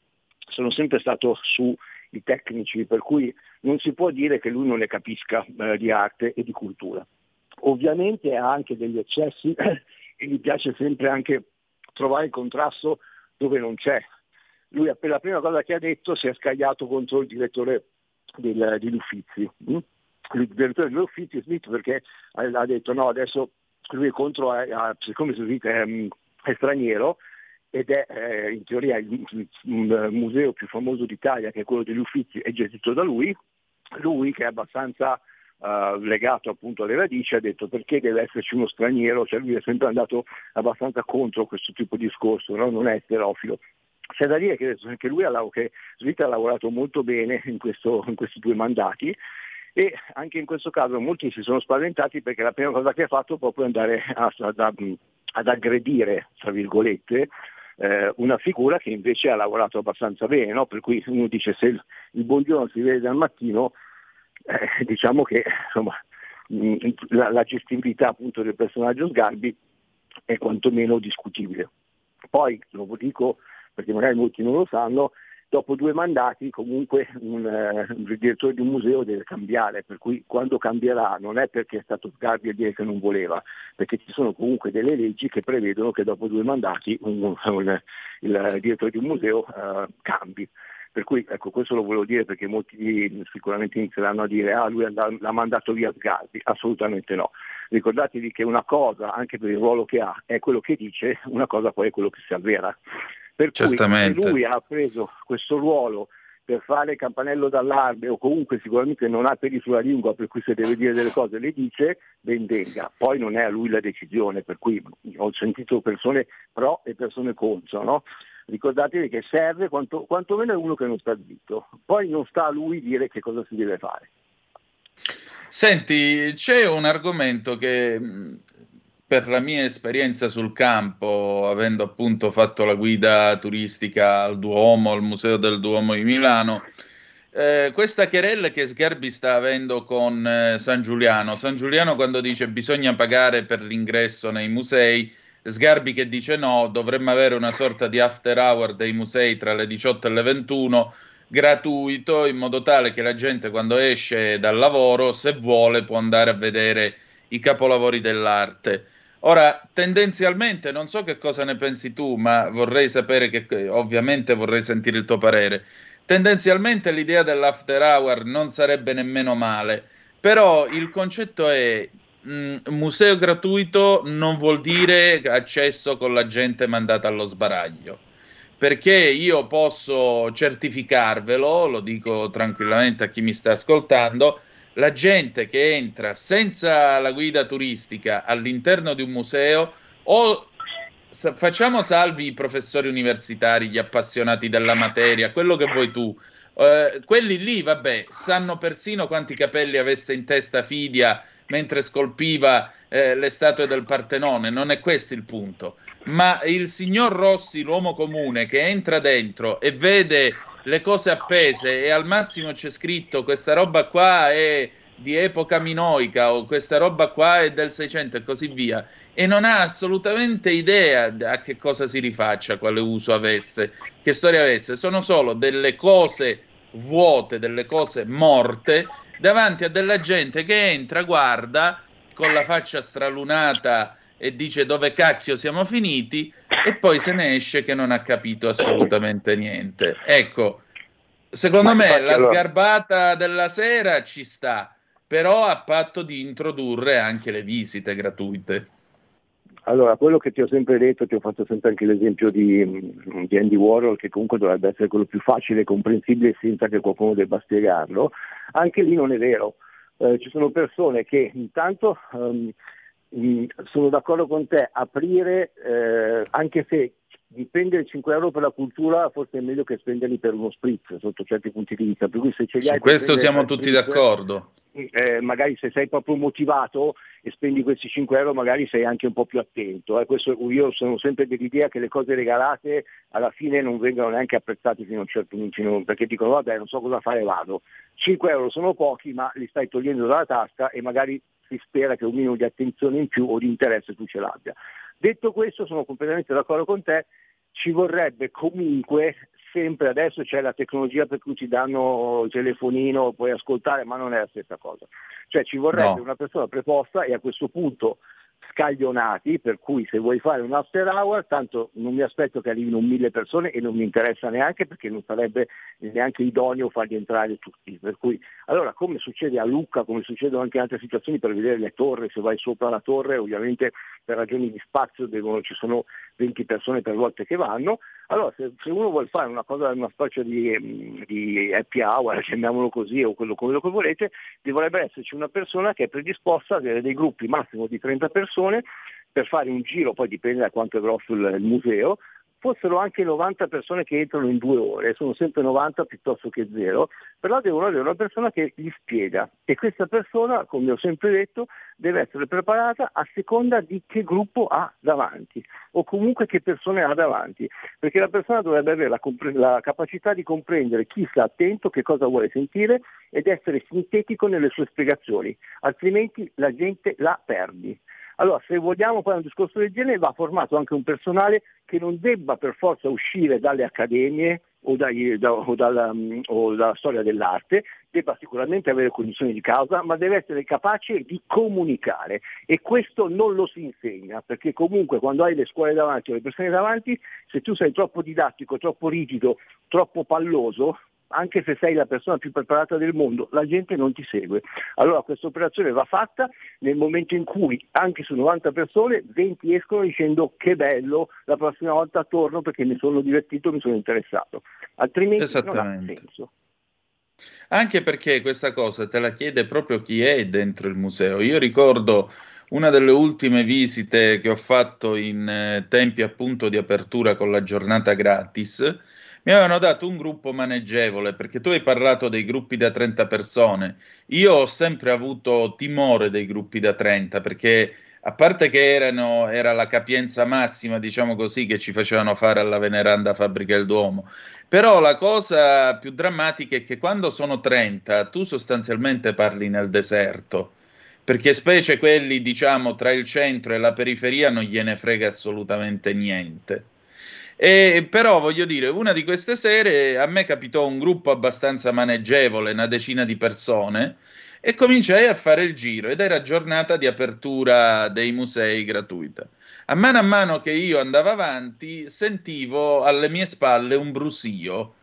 sono sempre stato su i tecnici, per cui non si può dire che lui non ne capisca di arte e di cultura. Ovviamente ha anche degli eccessi e gli piace sempre anche trovare il contrasto dove non c'è. Lui per la prima cosa che ha detto si è scagliato contro il direttore degli Uffizi. Il direttore degli Uffizi, Smith, perché ha detto no, adesso lui è contro, siccome è straniero, ed è in teoria il museo più famoso d'Italia, che è quello degli Uffizi, è gestito da lui che è abbastanza legato appunto alle radici, ha detto perché deve esserci uno straniero, cioè lui è sempre andato abbastanza contro questo tipo di discorso, no? Non è esterofilo. C'è da dire che lui che Smith ha lavorato molto bene in questi 2 mandati, e anche in questo caso molti si sono spaventati perché la prima cosa che ha fatto è proprio andare ad aggredire, tra virgolette, una figura che invece ha lavorato abbastanza bene, no? Per cui uno dice se il buongiorno si vede dal mattino, diciamo che insomma la gestibilità appunto del personaggio Sgarbi è quantomeno discutibile. Poi lo dico perché magari molti non lo sanno, dopo 2 mandati comunque il direttore di un museo deve cambiare, per cui quando cambierà non è perché è stato Sgarbi a dire che non voleva, perché ci sono comunque delle leggi che prevedono che dopo 2 mandati il direttore di un museo cambi. Per cui ecco, questo lo volevo dire perché molti sicuramente inizieranno a dire ah, lui l'ha mandato via Sgarbi, assolutamente no. Ricordatevi che una cosa, anche per il ruolo che ha, è quello che dice, una cosa poi è quello che si avvera. Per certamente. Cui lui ha preso questo ruolo per fare campanello d'allarme o comunque sicuramente non ha peli sulla lingua, per cui se deve dire delle cose le dice, ben venga, poi non è a lui la decisione, per cui ho sentito persone pro e persone contro, no? Ricordatevi che serve quantomeno è uno che non sta zitto, poi non sta a lui dire che cosa si deve fare. Senti, c'è un argomento che per la mia esperienza sul campo, avendo appunto fatto la guida turistica al Duomo, al Museo del Duomo di Milano, questa querella che Sgarbi sta avendo con San Giuliano quando dice bisogna pagare per l'ingresso nei musei, Sgarbi che dice no, dovremmo avere una sorta di after hour dei musei tra le 18 e le 21, gratuito, in modo tale che la gente quando esce dal lavoro, se vuole, può andare a vedere i capolavori dell'arte. Ora, tendenzialmente, non so che cosa ne pensi tu, ma vorrei sapere, che ovviamente vorrei sentire il tuo parere. Tendenzialmente l'idea dell'after hour non sarebbe nemmeno male, però il concetto è museo gratuito non vuol dire accesso con la gente mandata allo sbaraglio, perché io posso certificarvelo, lo dico tranquillamente a chi mi sta ascoltando, la gente che entra senza la guida turistica all'interno di un museo, o facciamo salvi i professori universitari, gli appassionati della materia, quello che vuoi tu, quelli lì, vabbè, sanno persino quanti capelli avesse in testa Fidia mentre scolpiva le statue del Partenone, non è questo il punto, ma il signor Rossi, l'uomo comune, che entra dentro e vede le cose appese e al massimo c'è scritto questa roba qua è di epoca minoica o questa roba qua è del 600 e così via, e non ha assolutamente idea a che cosa si rifaccia, quale uso avesse, che storia avesse, sono solo delle cose vuote, delle cose morte, davanti a della gente che entra, guarda con la faccia stralunata e dice dove cacchio siamo finiti, e poi se ne esce che non ha capito assolutamente niente. Ecco, secondo me la sgarbata della sera ci sta, però a patto di introdurre anche le visite gratuite. Allora, quello che ti ho sempre detto, ti ho fatto sempre anche l'esempio di Andy Warhol, che comunque dovrebbe essere quello più facile e comprensibile senza che qualcuno debba spiegarlo, anche lì non è vero. Ci sono persone che intanto, sono d'accordo con te, aprire, anche se spendere 5 euro per la cultura forse è meglio che spenderli per uno spritz sotto certi punti di vista. Per cui se ce li hai, su questo siamo tutti d'accordo. Magari se sei proprio motivato e spendi questi 5 euro magari sei anche un po' più attento. Questo, io sono sempre dell'idea che le cose regalate alla fine non vengano neanche apprezzate fino a un certo punto, perché dicono vabbè non so cosa fare, vado. 5 euro sono pochi, ma li stai togliendo dalla tasca e magari si spera che un minimo di attenzione in più o di interesse tu ce l'abbia. Detto questo, sono completamente d'accordo con te, ci vorrebbe comunque sempre, adesso c'è la tecnologia per cui ci danno il telefonino, puoi ascoltare, ma non è la stessa cosa. Cioè ci vorrebbe una persona preposta, e a questo punto scaglionati, per cui se vuoi fare un after hour, tanto non mi aspetto che arrivino 1.000 persone e non mi interessa neanche, perché non sarebbe neanche idoneo farli entrare tutti. Per cui, allora, come succede a Lucca, come succedono anche in altre situazioni, per vedere le torri, se vai sopra la torre, ovviamente per ragioni di spazio ci sono 20 persone per volta che vanno. Allora, se uno vuole fare una cosa, una specie di happy hour, chiamiamolo così, o quello che volete, dovrebbe esserci una persona che è predisposta a avere dei gruppi massimo di 30 persone per fare un giro, poi dipende da quanto è grosso il museo, fossero anche 90 persone che entrano in 2 ore, sono sempre 90 piuttosto che 0, però devono avere una persona che gli spiega, e questa persona, come ho sempre detto, deve essere preparata a seconda di che gruppo ha davanti, o comunque che persone ha davanti, perché la persona dovrebbe avere la capacità di comprendere chi sta attento, che cosa vuole sentire, ed essere sintetico nelle sue spiegazioni, altrimenti la gente la perdi. Allora, se vogliamo fare un discorso del genere, va formato anche un personale che non debba per forza uscire dalle accademie o dalla storia dell'arte, debba sicuramente avere cognizione di causa, ma deve essere capace di comunicare, e questo non lo si insegna, perché comunque quando hai le scuole davanti o le persone davanti, se tu sei troppo didattico, troppo rigido, troppo palloso, anche se sei la persona più preparata del mondo, la gente non ti segue. Allora questa operazione va fatta nel momento in cui anche su 90 persone 20 escono dicendo che bello, la prossima volta torno perché mi sono divertito, mi sono interessato, altrimenti non ha senso. Anche perché questa cosa te la chiede proprio chi è dentro il museo. Io ricordo una delle ultime visite che ho fatto in tempi appunto di apertura con la giornata gratis. Mi avevano dato un gruppo maneggevole, perché tu hai parlato dei gruppi da 30 persone. Io ho sempre avuto timore dei gruppi da 30, perché a parte che era la capienza massima, diciamo così, che ci facevano fare alla veneranda fabbrica del Duomo. Però la cosa più drammatica è che quando sono 30, tu sostanzialmente parli nel deserto, perché specie quelli, diciamo, tra il centro e la periferia non gliene frega assolutamente niente. E però voglio dire, una di queste sere a me capitò un gruppo abbastanza maneggevole, una decina di persone, e cominciai a fare il giro, ed era giornata di apertura dei musei gratuita. A mano che io andavo avanti sentivo alle mie spalle un brusio,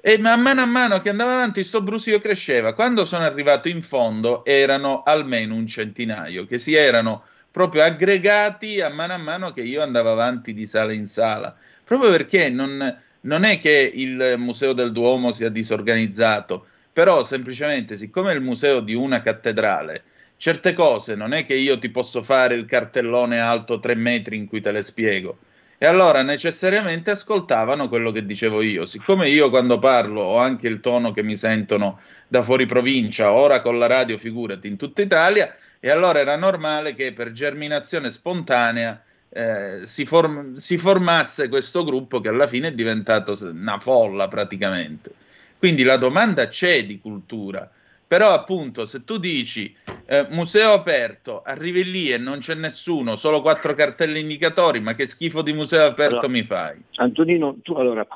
e a mano che andavo avanti sto brusio cresceva. Quando sono arrivato in fondo erano almeno un centinaio che si erano proprio aggregati a mano che io andavo avanti di sala in sala. Proprio perché non è che il Museo del Duomo sia disorganizzato, però semplicemente, siccome è il museo di una cattedrale, certe cose non è che io ti posso fare il cartellone alto 3 metri in cui te le spiego, e allora necessariamente ascoltavano quello che dicevo io. Siccome io quando parlo ho anche il tono che mi sentono da fuori provincia, ora con la radio figurati in tutta Italia, e allora era normale che per germinazione spontanea si formasse questo gruppo che alla fine è diventato una folla praticamente. Quindi la domanda c'è di cultura, Però appunto se tu dici museo aperto, arrivi lì e non c'è nessuno, solo 4 cartelli indicatori, ma che schifo di museo aperto mi fai? Antonino, tu allora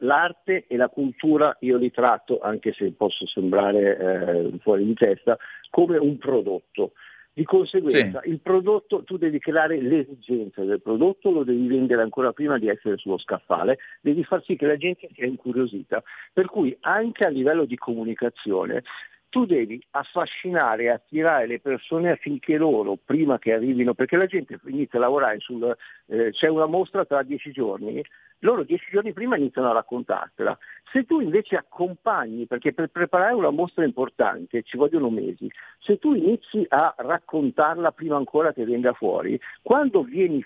l'arte e la cultura io li tratto, anche se posso sembrare fuori di testa, come un prodotto. Di conseguenza il prodotto, tu devi creare l'esigenza del prodotto, lo devi vendere ancora prima di essere sullo scaffale, devi far sì che la gente sia incuriosita. Per cui anche a livello di comunicazione tu devi affascinare, attirare le persone affinché loro, prima che arrivino, perché la gente inizia a lavorare sul c'è una mostra tra 10 giorni, loro 10 giorni prima iniziano a raccontartela. Se tu invece accompagni, perché per preparare una mostra importante ci vogliono mesi, se tu inizi a raccontarla prima ancora che venga fuori, quando viene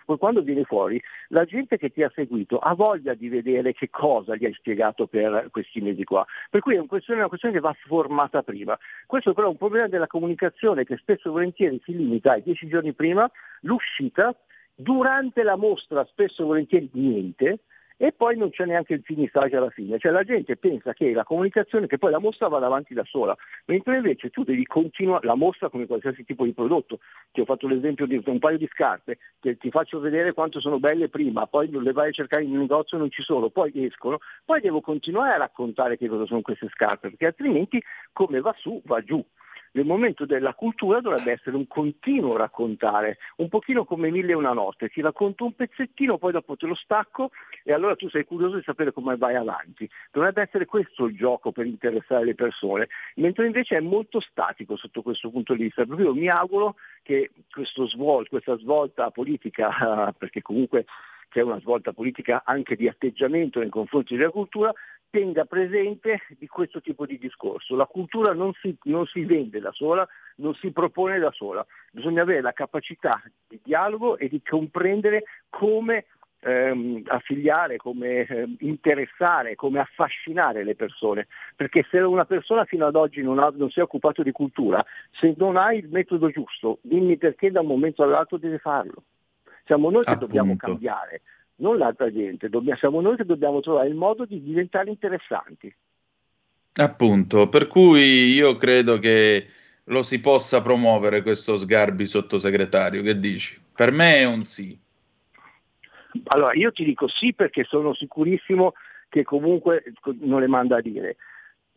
fuori la gente che ti ha seguito ha voglia di vedere che cosa gli hai spiegato per questi mesi qua. Per cui è una questione che va formata prima. Questo però è un problema della comunicazione che spesso e volentieri si limita ai 10 giorni prima, l'uscita, durante la mostra spesso e volentieri niente, e poi non c'è neanche il finissage alla fine, cioè la gente pensa che la comunicazione, che poi la mostra vada avanti da sola, mentre invece tu devi continuare la mostra come qualsiasi tipo di prodotto. Ti ho fatto l'esempio di un paio di scarpe, che ti faccio vedere quanto sono belle prima, poi le vai a cercare in un negozio e non ci sono, poi escono, poi devo continuare a raccontare che cosa sono queste scarpe, perché altrimenti come va su va giù. Nel momento della cultura dovrebbe essere un continuo raccontare, un pochino come Mille e una notte, ti racconto un pezzettino, poi dopo te lo stacco e allora tu sei curioso di sapere come vai avanti. Dovrebbe essere questo il gioco per interessare le persone, mentre invece è molto statico sotto questo punto di vista. Proprio mi auguro che questa svolta politica, perché comunque c'è una svolta politica anche di atteggiamento nei confronti della cultura, tenga presente di questo tipo di discorso. La cultura non si vende da sola, non si propone da sola, bisogna avere la capacità di dialogo e di comprendere come affiliare, come interessare, come affascinare le persone, perché se una persona fino ad oggi non si è occupato di cultura, se non hai il metodo giusto, dimmi perché da un momento all'altro deve farlo. Siamo noi che dobbiamo cambiare, non l'altra gente, siamo noi che dobbiamo trovare il modo di diventare interessanti. Appunto, per cui io credo che lo si possa promuovere questo Sgarbi, sottosegretario, che dici? Per me è un sì. Allora, io ti dico sì perché sono sicurissimo che comunque non le manda a dire.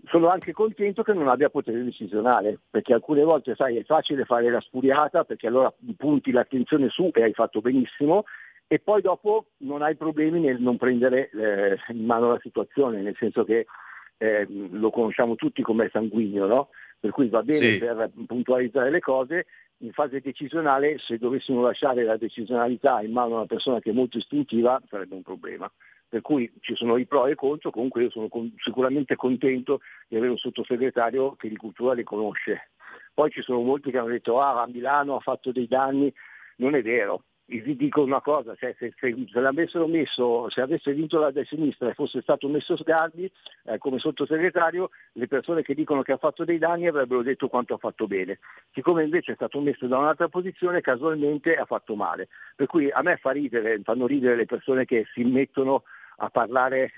Sono anche contento che non abbia potere decisionale, perché alcune volte, sai, è facile fare la spuriata, perché allora punti l'attenzione su e hai fatto benissimo, e poi dopo non hai problemi nel non prendere in mano la situazione, nel senso che lo conosciamo tutti come sanguigno, no? Per cui va bene per puntualizzare le cose. In fase decisionale, se dovessimo lasciare la decisionalità in mano a una persona che è molto istintiva, sarebbe un problema. Per cui ci sono i pro e i contro, comunque io sono sicuramente contento di avere un sottosegretario che di cultura le conosce. Poi ci sono molti che hanno detto a Milano ha fatto dei danni, non è vero. Vi dico una cosa, cioè se avesse vinto la sinistra e fosse stato messo Sgarbi come sottosegretario, le persone che dicono che ha fatto dei danni avrebbero detto quanto ha fatto bene. Siccome invece è stato messo da un'altra posizione, casualmente ha fatto male. Per cui a me fanno ridere le persone che si mettono a parlare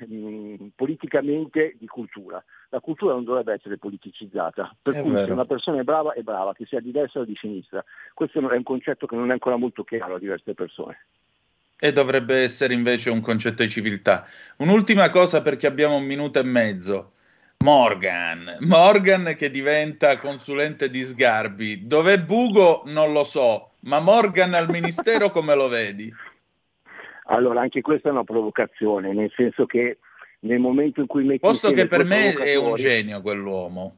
politicamente di cultura. La cultura non dovrebbe essere politicizzata, per cui se una persona è brava, che sia di destra o di sinistra. Questo è un concetto che non è ancora molto chiaro a diverse persone. E dovrebbe essere invece un concetto di civiltà. Un'ultima cosa perché abbiamo 1 minuto e mezzo. Morgan che diventa consulente di Sgarbi. Dov'è Bugo? Non lo so, ma Morgan al ministero come lo vedi? Allora, anche questa è una provocazione, nel senso che nel momento in cui metti posto che per me è un genio quell'uomo.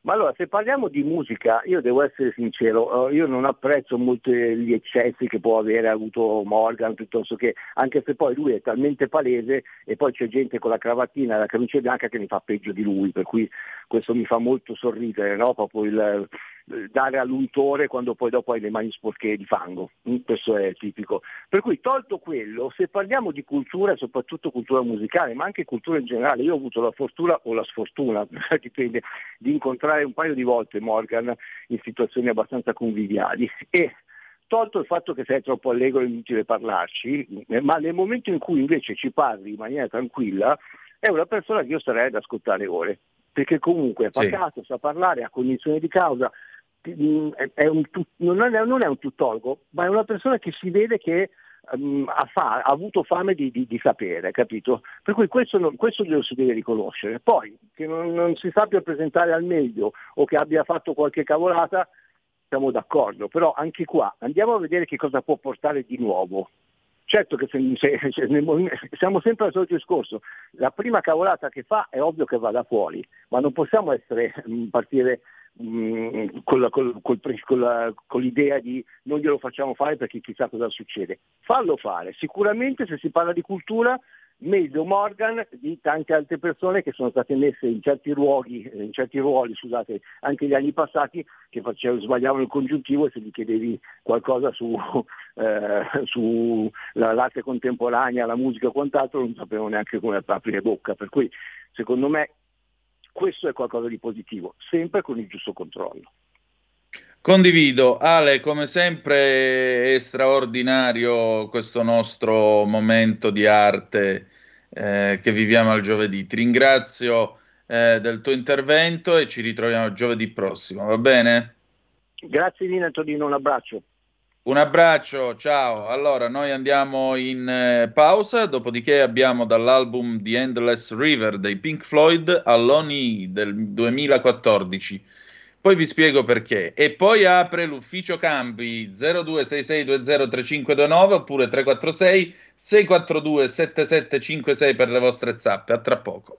Ma allora, se parliamo di musica, io devo essere sincero, io non apprezzo molto gli eccessi che può avere avuto Morgan, piuttosto che, anche se poi lui è talmente palese e poi c'è gente con la cravattina e la camicia bianca che ne fa peggio di lui, per cui questo mi fa molto sorridere, no? Proprio il dare all'untore quando poi dopo hai le mani sporche di fango, questo è tipico. Per cui tolto quello, se parliamo di cultura, soprattutto cultura musicale, ma anche cultura in generale, io ho avuto la fortuna o la sfortuna, dipende, di incontrare un paio di volte Morgan in situazioni abbastanza conviviali, e tolto il fatto che sei troppo allegro è inutile parlarci, ma nel momento in cui invece ci parli in maniera tranquilla, è una persona che io starei ad ascoltare ore. perché comunque è pagato, sa parlare, ha cognizione di causa, non è un tuttologo, ma è una persona che si vede che ha avuto fame di sapere, capito? Per cui questo glielo si deve riconoscere. Poi, che non si sappia presentare al meglio o che abbia fatto qualche cavolata, siamo d'accordo, però anche qua andiamo a vedere che cosa può portare di nuovo. Certo che se siamo sempre al solito discorso, la prima cavolata che fa è ovvio che vada fuori, ma non possiamo partire con l'idea di non glielo facciamo fare perché chissà cosa succede. Fallo fare, sicuramente se si parla di cultura, meglio Morgan di tante altre persone che sono state messe in certi ruoli, anche gli anni passati, che sbagliavano il congiuntivo e se gli chiedevi qualcosa su l'arte contemporanea, la musica o quant'altro, non sapevano neanche come aprire bocca. Per cui, secondo me, questo è qualcosa di positivo, sempre con il giusto controllo. Condivido. Ale, come sempre è straordinario questo nostro momento di arte che viviamo al giovedì. Ti ringrazio del tuo intervento e ci ritroviamo giovedì prossimo, va bene? Grazie mille Antonino, un abbraccio. Un abbraccio, ciao. Allora, noi andiamo in pausa, dopodiché abbiamo dall'album The Endless River dei Pink Floyd all'Oni del 2014. Poi vi spiego perché. E poi apre l'ufficio cambi 0266203529 oppure 346 642 7756 per le vostre zappe. A tra poco.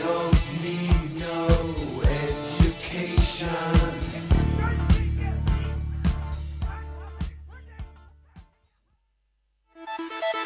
don't need no education.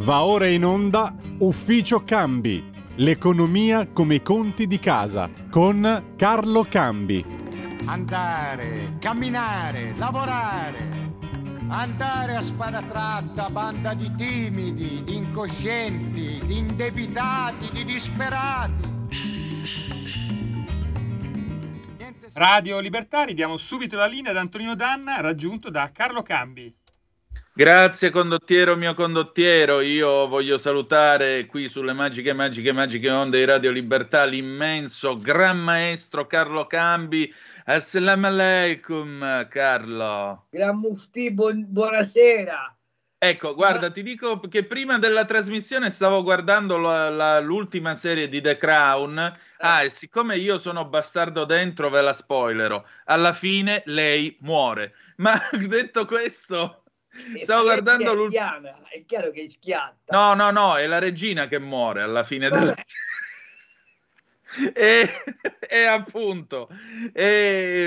Va ora in onda Ufficio Cambi, l'economia come conti di casa, con Carlo Cambi. Andare, camminare, lavorare, andare a sparatratta, banda di timidi, di incoscienti, di indebitati, di disperati. Radio Libertà, diamo subito la linea ad Antonino Danna, raggiunto da Carlo Cambi. Grazie condottiero, mio condottiero, io voglio salutare qui sulle magiche onde di Radio Libertà l'immenso gran maestro Carlo Cambi. Assalamu alaikum Carlo. Gran mufti, buonasera. Ecco, guarda, ti dico che prima della trasmissione stavo guardando l'ultima serie di The Crown, e siccome io sono bastardo dentro ve la spoilero, alla fine lei muore, ma detto questo... Stavo guardando l'ultima. È chiaro che schiatta. No, è la regina che muore alla fine della e appunto.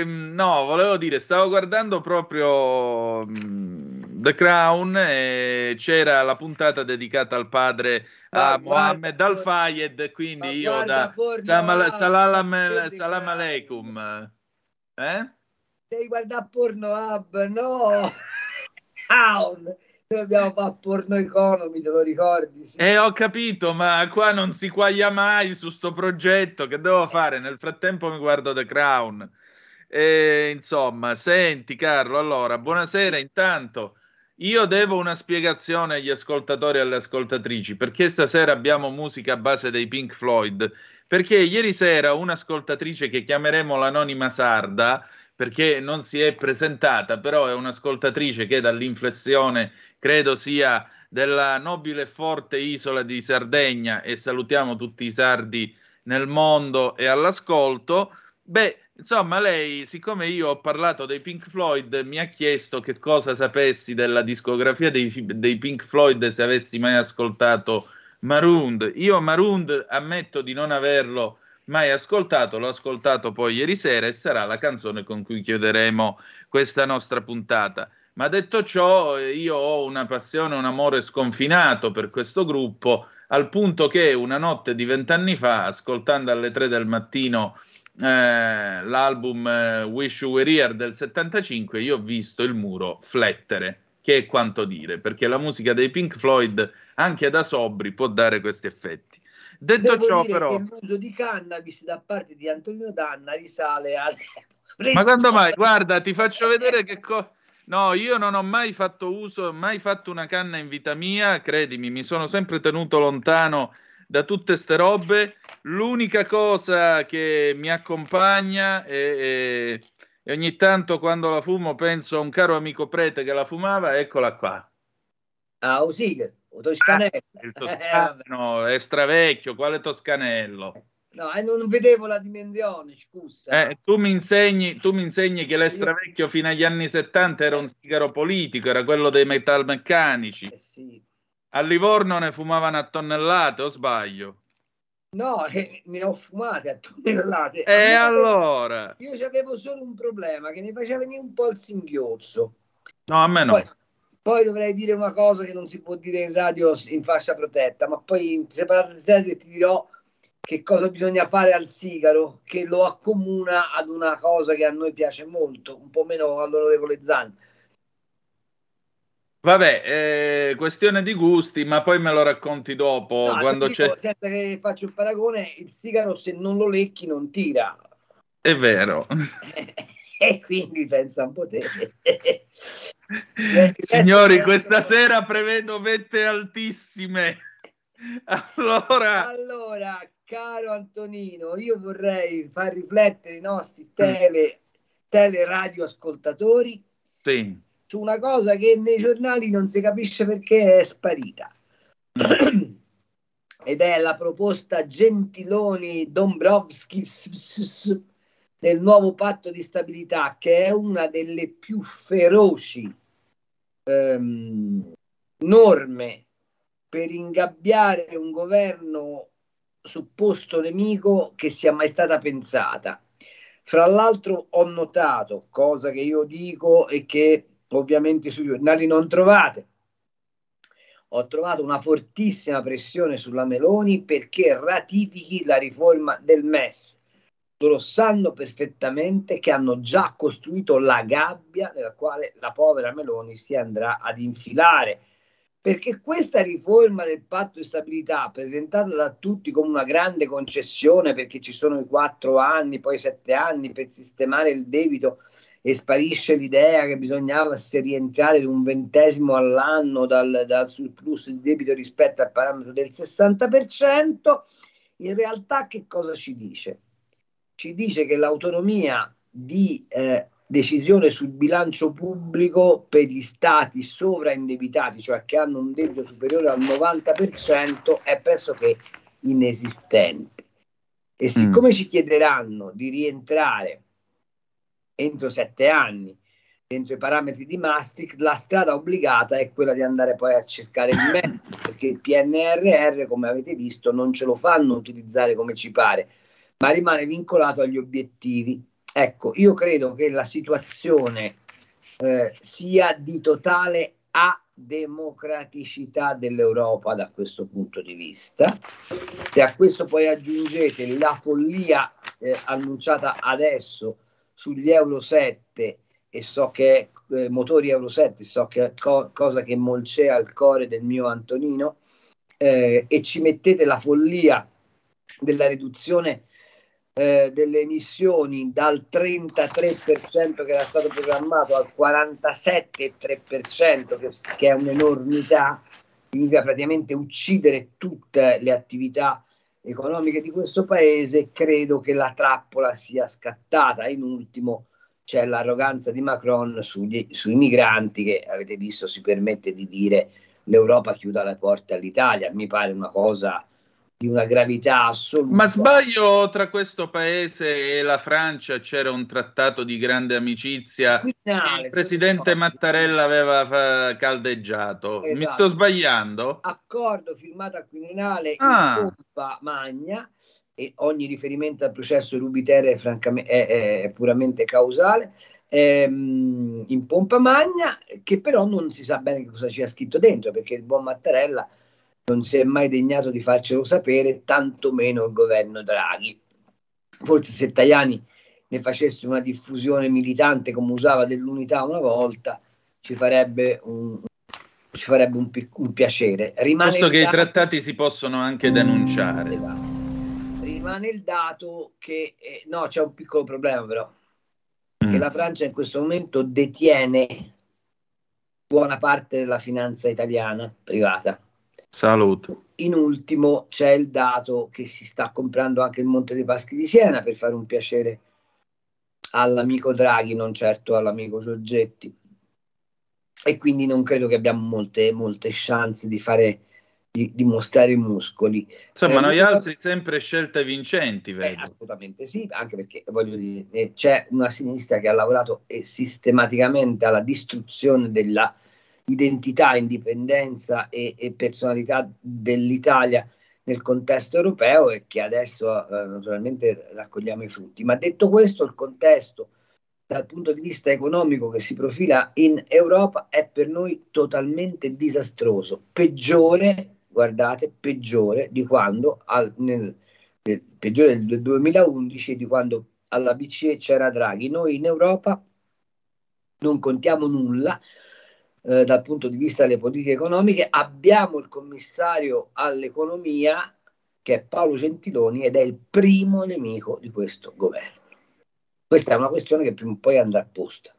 No, volevo dire, stavo guardando proprio The Crown e c'era la puntata dedicata al padre Mohammed Al-Fayed, quindi io da Salam Aleikum. Devi guardare Pornhub, no? Noi abbiamo fatto Porno Economy, te lo ricordi? Sì. Ho capito, ma qua non si quaglia mai su sto progetto, che devo fare? Nel frattempo mi guardo The Crown. Insomma, senti Carlo, allora, buonasera intanto. Io devo una spiegazione agli ascoltatori e alle ascoltatrici, perché stasera abbiamo musica a base dei Pink Floyd, perché ieri sera un'ascoltatrice che chiameremo l'anonima sarda, perché non si è presentata, però è un'ascoltatrice che dall'inflessione credo sia della nobile e forte isola di Sardegna, e salutiamo tutti i sardi nel mondo e all'ascolto. Beh, insomma, lei, siccome io ho parlato dei Pink Floyd, mi ha chiesto che cosa sapessi della discografia dei Pink Floyd, se avessi mai ascoltato Marooned. Io Marooned ammetto di non averlo mai ascoltato, l'ho ascoltato poi ieri sera e sarà la canzone con cui chiuderemo questa nostra puntata. Ma detto ciò, io ho una passione, un amore sconfinato per questo gruppo, al punto che una notte di 20 anni fa, ascoltando alle 3 del mattino l'album Wish You Were Here del 75, io ho visto il muro flettere, che è quanto dire, perché la musica dei Pink Floyd anche da sobri può dare questi effetti. Detto ciò, però, che l'uso di cannabis da parte di Antonio Danna risale al... Ma quando mai? Guarda, ti faccio vedere che no, io non ho mai fatto uso, mai fatto una canna in vita mia, credimi, mi sono sempre tenuto lontano da tutte ste robe. L'unica cosa che mi accompagna e ogni tanto quando la fumo penso a un caro amico prete che la fumava, eccola qua. Ah, Osiger. Il toscano è stravecchio, quale toscanello? No, non vedevo la dimensione, scusa. Tu mi insegni che l'estravecchio fino agli anni 70 era un sigaro politico, era quello dei metalmeccanici. Sì. A Livorno ne fumavano a tonnellate, o sbaglio? No, ne ho fumate a tonnellate. E allora? Io avevo solo un problema, che mi faceva venire un po' il singhiozzo. No, a me no. Poi dovrei dire una cosa che non si può dire in radio in fascia protetta, ma poi in separata sede ti dirò che cosa bisogna fare al sigaro, che lo accomuna ad una cosa che a noi piace molto, un po' meno all'onorevole Zan. Vabbè, questione di gusti, ma poi me lo racconti dopo. No, quando dico, senza che faccio il paragone, il sigaro se non lo lecchi non tira. È vero. E quindi pensa un po' te. Signori, questa sera prevedo vette altissime. Allora, caro Antonino, io vorrei far riflettere i nostri teleradioascoltatori su una cosa che nei giornali non si capisce perché è sparita. Ed è la proposta Gentiloni-Dombrovskis del nuovo patto di stabilità, che è una delle più feroci norme per ingabbiare un governo supposto nemico che sia mai stata pensata. Fra l'altro ho notato, cosa che io dico e che ovviamente sui giornali non trovate, ho trovato una fortissima pressione sulla Meloni perché ratifichi la riforma del MES. Lo sanno perfettamente che hanno già costruito la gabbia nella quale la povera Meloni si andrà ad infilare. Perché questa riforma del patto di stabilità, presentata da tutti come una grande concessione, perché ci sono i 4 anni, poi 7 anni per sistemare il debito, e sparisce l'idea che bisognava rientrare di un 20° all'anno dal surplus di debito rispetto al parametro del 60%, in realtà che cosa ci dice? Ci dice che l'autonomia di decisione sul bilancio pubblico per gli stati sovraindebitati, cioè che hanno un debito superiore al 90%, è pressoché inesistente. E siccome ci chiederanno di rientrare entro 7 anni dentro i parametri di Maastricht, la strada obbligata è quella di andare poi a cercare il mezzo, perché il PNRR, come avete visto, non ce lo fanno utilizzare come ci pare, ma rimane vincolato agli obiettivi. Ecco, io credo che la situazione sia di totale ademocraticità dell'Europa da questo punto di vista. Se a questo poi aggiungete la follia annunciata adesso sugli Euro 7, e so che motori Euro 7, so che è cosa che molcea il cuore del mio Antonino, e ci mettete la follia della riduzione delle emissioni dal 33% che era stato programmato al 47,3%, che è un'enormità, significa praticamente uccidere tutte le attività economiche di questo paese. Credo che la trappola sia scattata. In ultimo c'è l'arroganza di Macron sui migranti, che avete visto si permette di dire l'Europa chiuda le porte all'Italia. Mi pare una cosa di una gravità assoluta. Ma sbaglio, tra questo paese e la Francia c'era un trattato di grande amicizia, il presidente Mattarella aveva caldeggiato. Esatto. Mi sto sbagliando? Accordo firmato al Quirinale in pompa magna, e ogni riferimento al processo Ruby Terra è puramente causale, in pompa magna, che però non si sa bene che cosa c'è scritto dentro, perché il buon Mattarella non si è mai degnato di farcelo sapere, tantomeno il governo Draghi. Forse se Tajani ne facesse una diffusione militante come usava dell'unità una volta, ci farebbe un piacere. Posto che i trattati si possono anche denunciare. Rimane il dato che no, c'è un piccolo problema però, che la Francia in questo momento detiene buona parte della finanza italiana privata. Saluto. In ultimo c'è il dato che si sta comprando anche il Monte dei Paschi di Siena per fare un piacere all'amico Draghi, non certo all'amico Giorgetti, e quindi non credo che abbiamo molte chance di mostrare i muscoli. Insomma, noi altri sempre scelte vincenti, vero? Assolutamente sì, anche perché voglio dire, c'è una sinistra che ha lavorato sistematicamente alla distruzione della identità, indipendenza e personalità dell'Italia nel contesto europeo, e che adesso naturalmente raccogliamo i frutti. Ma detto questo, il contesto dal punto di vista economico che si profila in Europa è per noi totalmente disastroso, peggiore, guardate, peggiore di quando peggiore del 2011, di quando alla BCE c'era Draghi. Noi in Europa non contiamo nulla dal punto di vista delle politiche economiche. Abbiamo il commissario all'economia che è Paolo Gentiloni, ed è il primo nemico di questo governo. Questa è una questione che prima o poi andrà posta.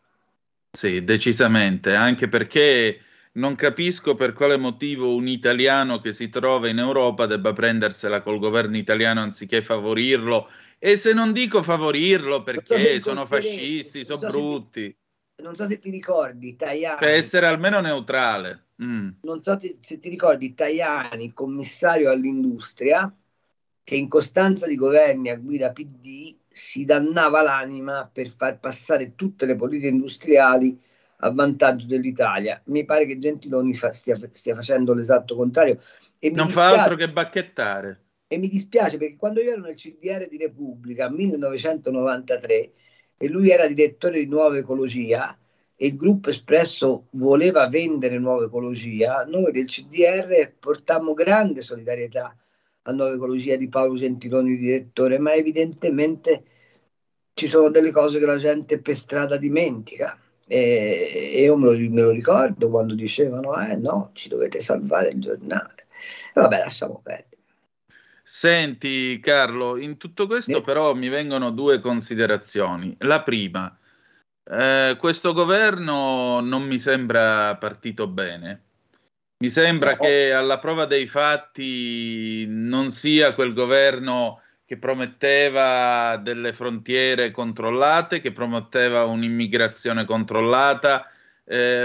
Sì, decisamente, anche perché non capisco per quale motivo un italiano che si trova in Europa debba prendersela col governo italiano anziché favorirlo, e se non dico favorirlo perché sono fascisti, sono brutti. Non so se ti ricordi Tajani, per essere almeno neutrale. Non so se ti ricordi Tajani, il commissario all'industria, che in costanza di governi a guida PD si dannava l'anima per far passare tutte le politiche industriali a vantaggio dell'Italia. Mi pare che Gentiloni stia facendo l'esatto contrario, e non fa altro che bacchettare. E mi dispiace, perché quando io ero nel CDR di Repubblica 1993 e lui era direttore di Nuova Ecologia e il gruppo Espresso voleva vendere Nuova Ecologia, noi del CDR portammo grande solidarietà a Nuova Ecologia di Paolo Gentiloni, direttore, ma evidentemente ci sono delle cose che la gente per strada dimentica, E io me lo ricordo quando dicevano: no, ci dovete salvare il giornale. E vabbè, lasciamo perdere. Senti, Carlo, in tutto questo però mi vengono due considerazioni. La prima, questo governo non mi sembra partito bene. Mi sembra che alla prova dei fatti non sia quel governo che prometteva delle frontiere controllate, che prometteva un'immigrazione controllata,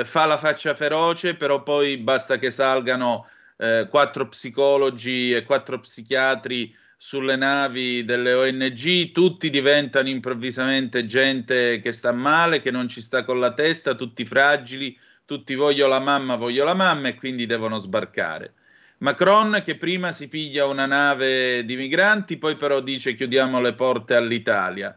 fa la faccia feroce, però poi basta che salgano 4 psicologi e 4 psichiatri sulle navi delle ONG, tutti diventano improvvisamente gente che sta male, che non ci sta con la testa, tutti fragili, tutti voglio la mamma e quindi devono sbarcare. Macron che prima si piglia una nave di migranti, poi però dice chiudiamo le porte all'Italia.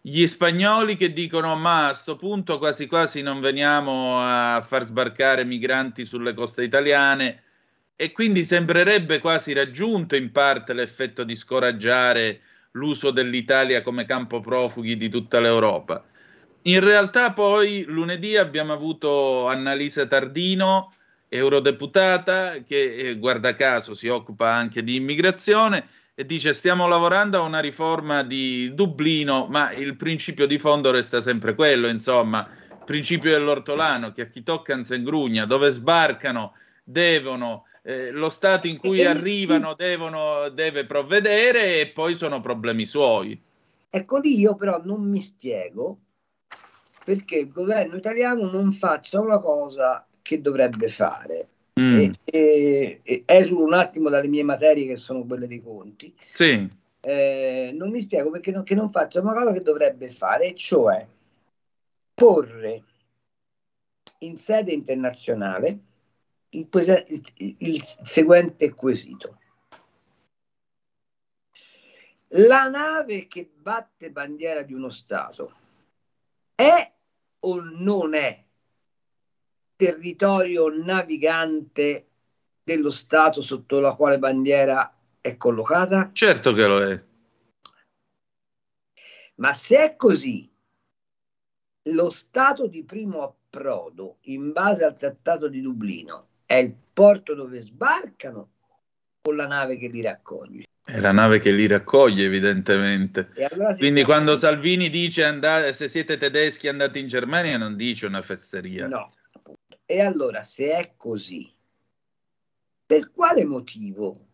Gli spagnoli che dicono ma a sto punto quasi quasi non veniamo a far sbarcare migranti sulle coste italiane, e quindi sembrerebbe quasi raggiunto in parte l'effetto di scoraggiare l'uso dell'Italia come campo profughi di tutta l'Europa. In realtà poi lunedì abbiamo avuto Annalisa Tardino, eurodeputata, che guarda caso si occupa anche di immigrazione, e dice stiamo lavorando a una riforma di Dublino, ma il principio di fondo resta sempre quello, insomma, il principio dell'ortolano, che a chi tocca non se ingrugna, dove sbarcano devono... lo Stato in cui arrivano deve provvedere, e poi sono problemi suoi. Ecco, lì io però non mi spiego perché il governo italiano non faccia una cosa che dovrebbe fare. Esulo un attimo dalle mie materie, che sono quelle dei conti. Sì. Non mi spiego perché non faccia una cosa che dovrebbe fare, cioè porre in sede internazionale il seguente quesito: la nave che batte bandiera di uno Stato è o non è territorio navigante dello Stato sotto la quale bandiera è collocata? Certo che lo è. Ma se è così, lo Stato di primo approdo, in base al Trattato di Dublino, è il porto dove sbarcano o la nave che li raccoglie? È la nave che li raccoglie, evidentemente. Allora, quindi quando Salvini dice se siete tedeschi andate in Germania, non dice una fesseria. No. E allora, se è così, per quale motivo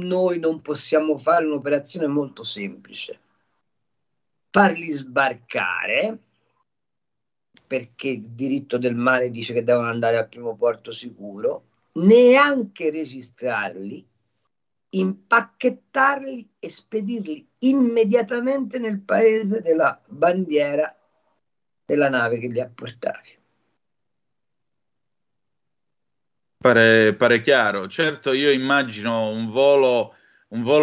noi non possiamo fare un'operazione molto semplice? Farli sbarcare, perché il diritto del mare dice che devono andare al primo porto sicuro, neanche registrarli, impacchettarli e spedirli immediatamente nel paese della bandiera della nave che li ha portati. Pare chiaro. Certo, io immagino un volo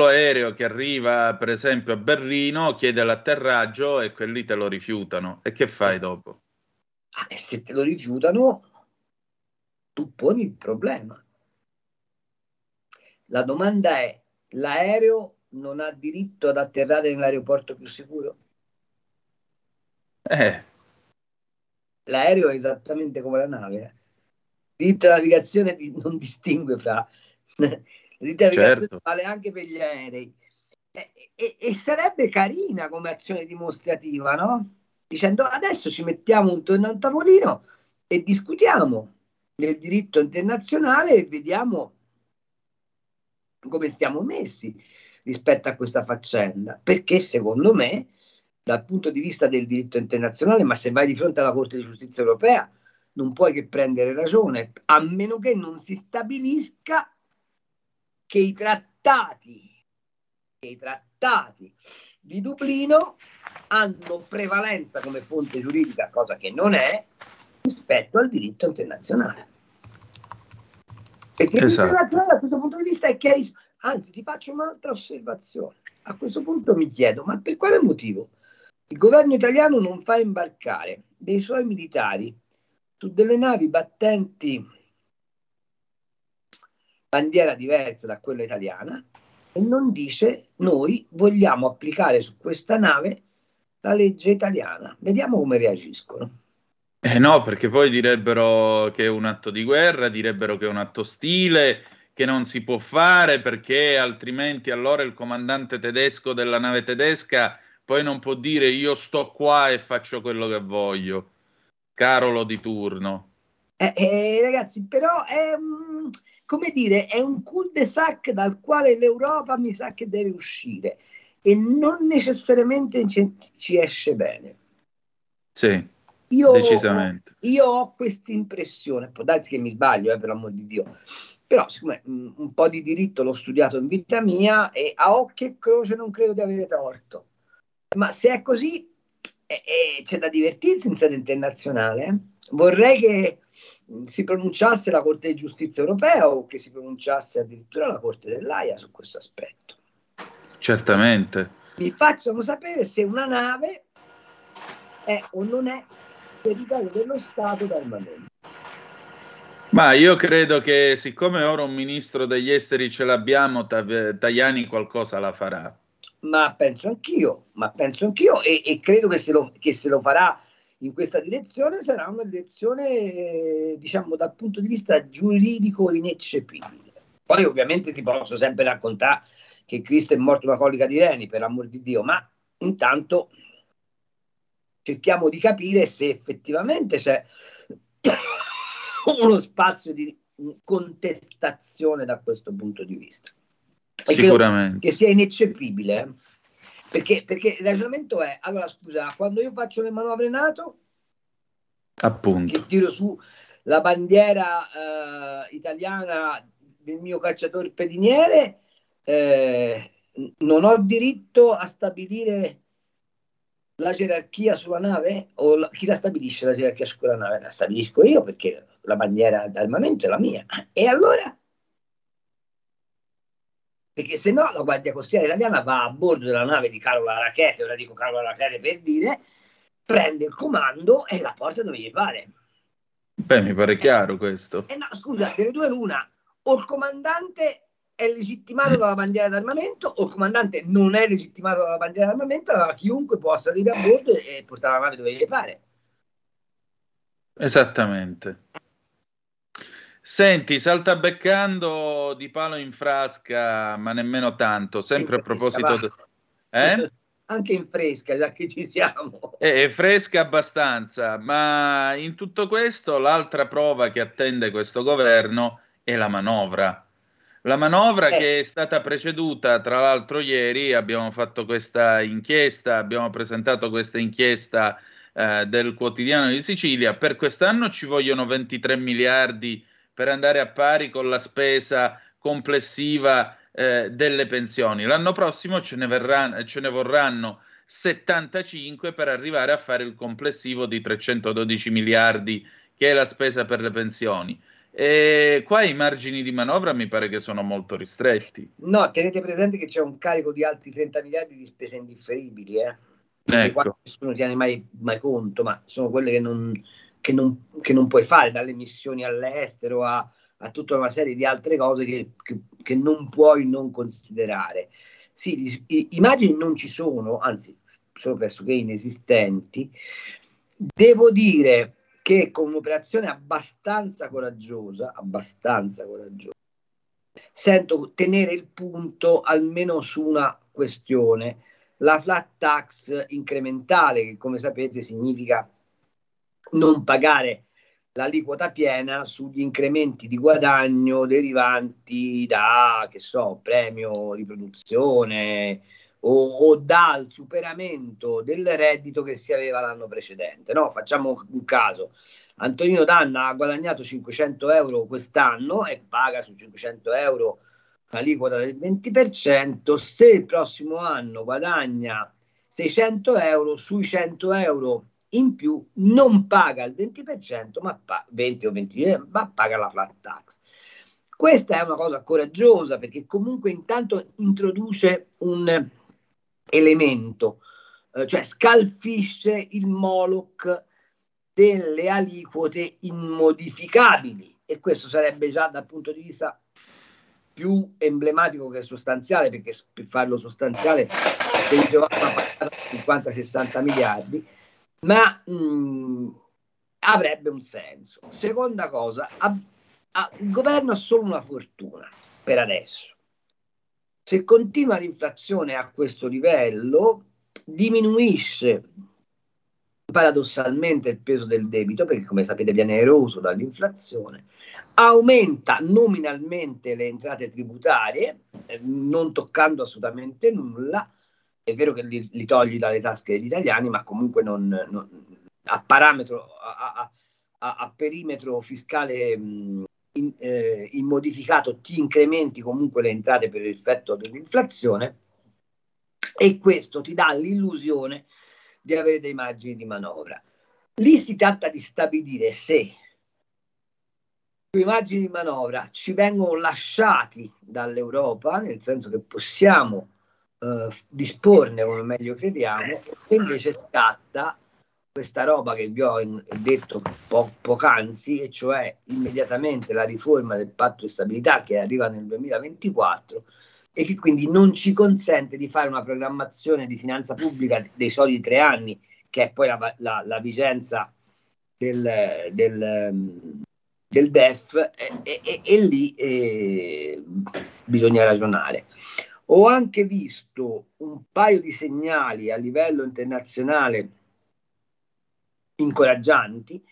aereo che arriva per esempio a Berlino, chiede l'atterraggio e quelli te lo rifiutano. E che fai dopo? E se te lo rifiutano, tu poni il problema. La domanda è: l'aereo non ha diritto ad atterrare nell'aeroporto più sicuro? L'aereo è esattamente come la nave. Il diritto alla navigazione non distingue fra... Il diritto alla navigazione vale anche per gli aerei. E sarebbe carina come azione dimostrativa, no? Dicendo adesso ci mettiamo intorno a un tavolino e discutiamo del diritto internazionale e vediamo come stiamo messi rispetto a questa faccenda, perché secondo me dal punto di vista del diritto internazionale, ma se vai di fronte alla Corte di Giustizia Europea, non puoi che prendere ragione, a meno che non si stabilisca che i trattati di Dublino hanno prevalenza come fonte giuridica, cosa che non è, rispetto al diritto internazionale. Perché esatto. Il diritto internazionale da questo punto di vista è chiarissimo. Anzi, ti faccio un'altra osservazione. A questo punto mi chiedo, ma per quale motivo il governo italiano non fa imbarcare dei suoi militari su delle navi battenti bandiera diversa da quella italiana, e non dice noi vogliamo applicare su questa nave la legge italiana, vediamo come reagiscono? No, perché poi direbbero che è un atto di guerra, direbbero che è un atto ostile, che non si può fare perché altrimenti allora il comandante tedesco della nave tedesca poi non può dire io sto qua e faccio quello che voglio, Carolo di turno. Ragazzi, però è, come dire, è un cul-de-sac dal quale l'Europa mi sa che deve uscire e non necessariamente ci esce bene. Sì. Io ho questa impressione, può darsi che mi sbaglio, per l'amor di Dio, però siccome un po' di diritto l'ho studiato in vita mia e a occhio e croce non credo di avere torto, ma se è così c'è da divertirsi in sede internazionale, eh? Vorrei che si pronunciasse la Corte di Giustizia europea o che si pronunciasse addirittura la Corte dell'Aia su questo aspetto. Certamente. Mi facciano sapere se una nave è o non è territorio dello Stato permanente. Ma io credo che siccome ora un ministro degli esteri ce l'abbiamo, Tajani qualcosa la farà. Ma penso anch'io e credo che se lo farà in questa direzione sarà una direzione, diciamo, dal punto di vista giuridico ineccepibile. Poi ovviamente ti posso sempre raccontare che Cristo è morto una colica di reni, per l'amor di Dio, ma intanto cerchiamo di capire se effettivamente c'è uno spazio di contestazione da questo punto di vista. E sicuramente. Che sia ineccepibile, eh? Perché il ragionamento è, allora scusa, quando io faccio le manovre NATO, appunto, che tiro su la bandiera italiana del mio cacciatore pediniere, non ho diritto a stabilire la gerarchia sulla nave? O chi la stabilisce la gerarchia sulla nave? La stabilisco io perché la bandiera d'armamento è la mia. E allora? Perché se no la Guardia Costiera Italiana va a bordo della nave di Carola Rackete, ora dico Carola Rackete per dire, prende il comando e la porta dove gli pare. Beh, mi pare chiaro questo. No, scusa, delle due l'una, o il comandante è legittimato dalla bandiera d'armamento o il comandante non è legittimato dalla bandiera d'armamento, allora chiunque può salire a bordo e portare la nave dove gli pare. Esattamente. Senti, saltabeccando di palo in frasca, ma nemmeno tanto, sempre a proposito... Anche in fresca, già che ci siamo. È fresca abbastanza, ma in tutto questo l'altra prova che attende questo governo è la manovra. La manovra che è stata preceduta, tra l'altro ieri abbiamo fatto questa inchiesta, abbiamo presentato questa inchiesta del Quotidiano di Sicilia, per quest'anno ci vogliono 23 miliardi per andare a pari con la spesa complessiva delle pensioni. L'anno prossimo ce ne vorranno 75 per arrivare a fare il complessivo di 312 miliardi che è la spesa per le pensioni. E qua i margini di manovra mi pare che sono molto ristretti. No, tenete presente che c'è un carico di altri 30 miliardi di spese indifferibili, ecco. Nessuno tiene mai conto, ma sono quelle che non puoi fare, dalle missioni all'estero a tutta una serie di altre cose che non puoi non considerare. Sì, i margini non ci sono, anzi sono pressoché inesistenti. Devo dire che con un'operazione abbastanza coraggiosa, sento tenere il punto almeno su una questione, la flat tax incrementale, che come sapete significa non pagare l'aliquota piena sugli incrementi di guadagno derivanti da, che so, premio di produzione o dal superamento del reddito che si aveva l'anno precedente. No, facciamo un caso. Antonino Danna ha guadagnato 500 euro quest'anno e paga su 500 euro l'aliquota del 20%. Se il prossimo anno guadagna 600 euro, sui 100 euro in più non paga il 20%, ma 20 o 20, ma paga la flat tax. Questa è una cosa coraggiosa perché comunque intanto introduce un elemento, cioè scalfisce il moloch delle aliquote immodificabili, e questo sarebbe già dal punto di vista più emblematico che sostanziale, perché per farlo sostanziale dicevamo 50-60 miliardi, ma avrebbe un senso. Seconda cosa, il governo ha solo una fortuna per adesso. Se continua l'inflazione a questo livello, diminuisce paradossalmente il peso del debito, perché come sapete viene eroso dall'inflazione, aumenta nominalmente le entrate tributarie, non toccando assolutamente nulla. È vero che li togli dalle tasche degli italiani, ma comunque a perimetro fiscale immodificato ti incrementi comunque le entrate per effetto dell'inflazione, e questo ti dà l'illusione di avere dei margini di manovra. Lì si tratta di stabilire se quei margini di manovra ci vengono lasciati dall'Europa, nel senso che possiamo disporne come meglio crediamo, e invece scatta questa roba che vi ho detto poc'anzi, e cioè immediatamente la riforma del patto di stabilità che arriva nel 2024 e che quindi non ci consente di fare una programmazione di finanza pubblica dei soliti 3 anni, che è poi la vigenza del DEF, e lì bisogna ragionare. Ho anche visto un paio di segnali a livello internazionale incoraggianti.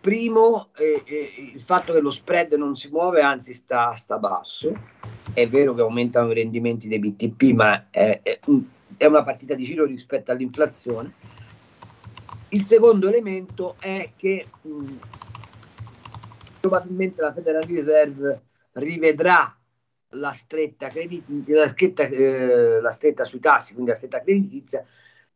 Primo, il fatto che lo spread non si muove, anzi sta basso. È vero che aumentano i rendimenti dei BTP, ma è una partita di giro rispetto all'inflazione. Il secondo elemento è che probabilmente la Federal Reserve rivedrà la stretta sui tassi, quindi la stretta creditizia,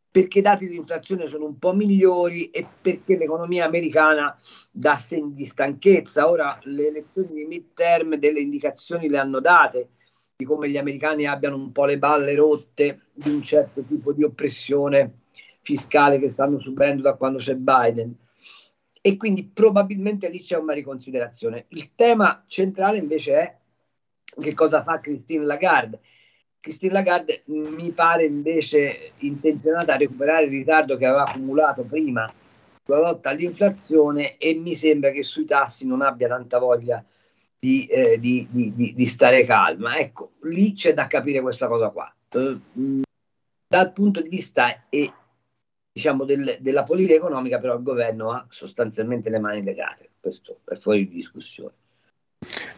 perché i dati di inflazione sono un po' migliori e perché l'economia americana dà segni di stanchezza. Ora, le elezioni di midterm delle indicazioni le hanno date di come gli americani abbiano un po' le balle rotte di un certo tipo di oppressione fiscale che stanno subendo da quando c'è Biden, e quindi probabilmente lì c'è una riconsiderazione. Il tema centrale invece è che cosa fa Christine Lagarde. Christine Lagarde mi pare invece intenzionata a recuperare il ritardo che aveva accumulato prima sulla lotta all'inflazione, e mi sembra che sui tassi non abbia tanta voglia di stare calma. Ecco, lì c'è da capire questa cosa qua. Dal punto di vista della politica economica, però il governo ha sostanzialmente le mani legate, questo è fuori di discussione.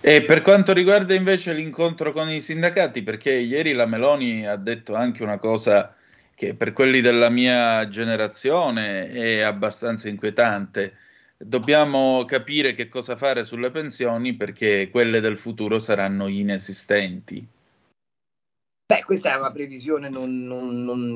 E per quanto riguarda invece l'incontro con i sindacati, perché ieri la Meloni ha detto anche una cosa che per quelli della mia generazione è abbastanza inquietante: dobbiamo capire che cosa fare sulle pensioni, perché quelle del futuro saranno inesistenti. Beh, questa è una previsione, non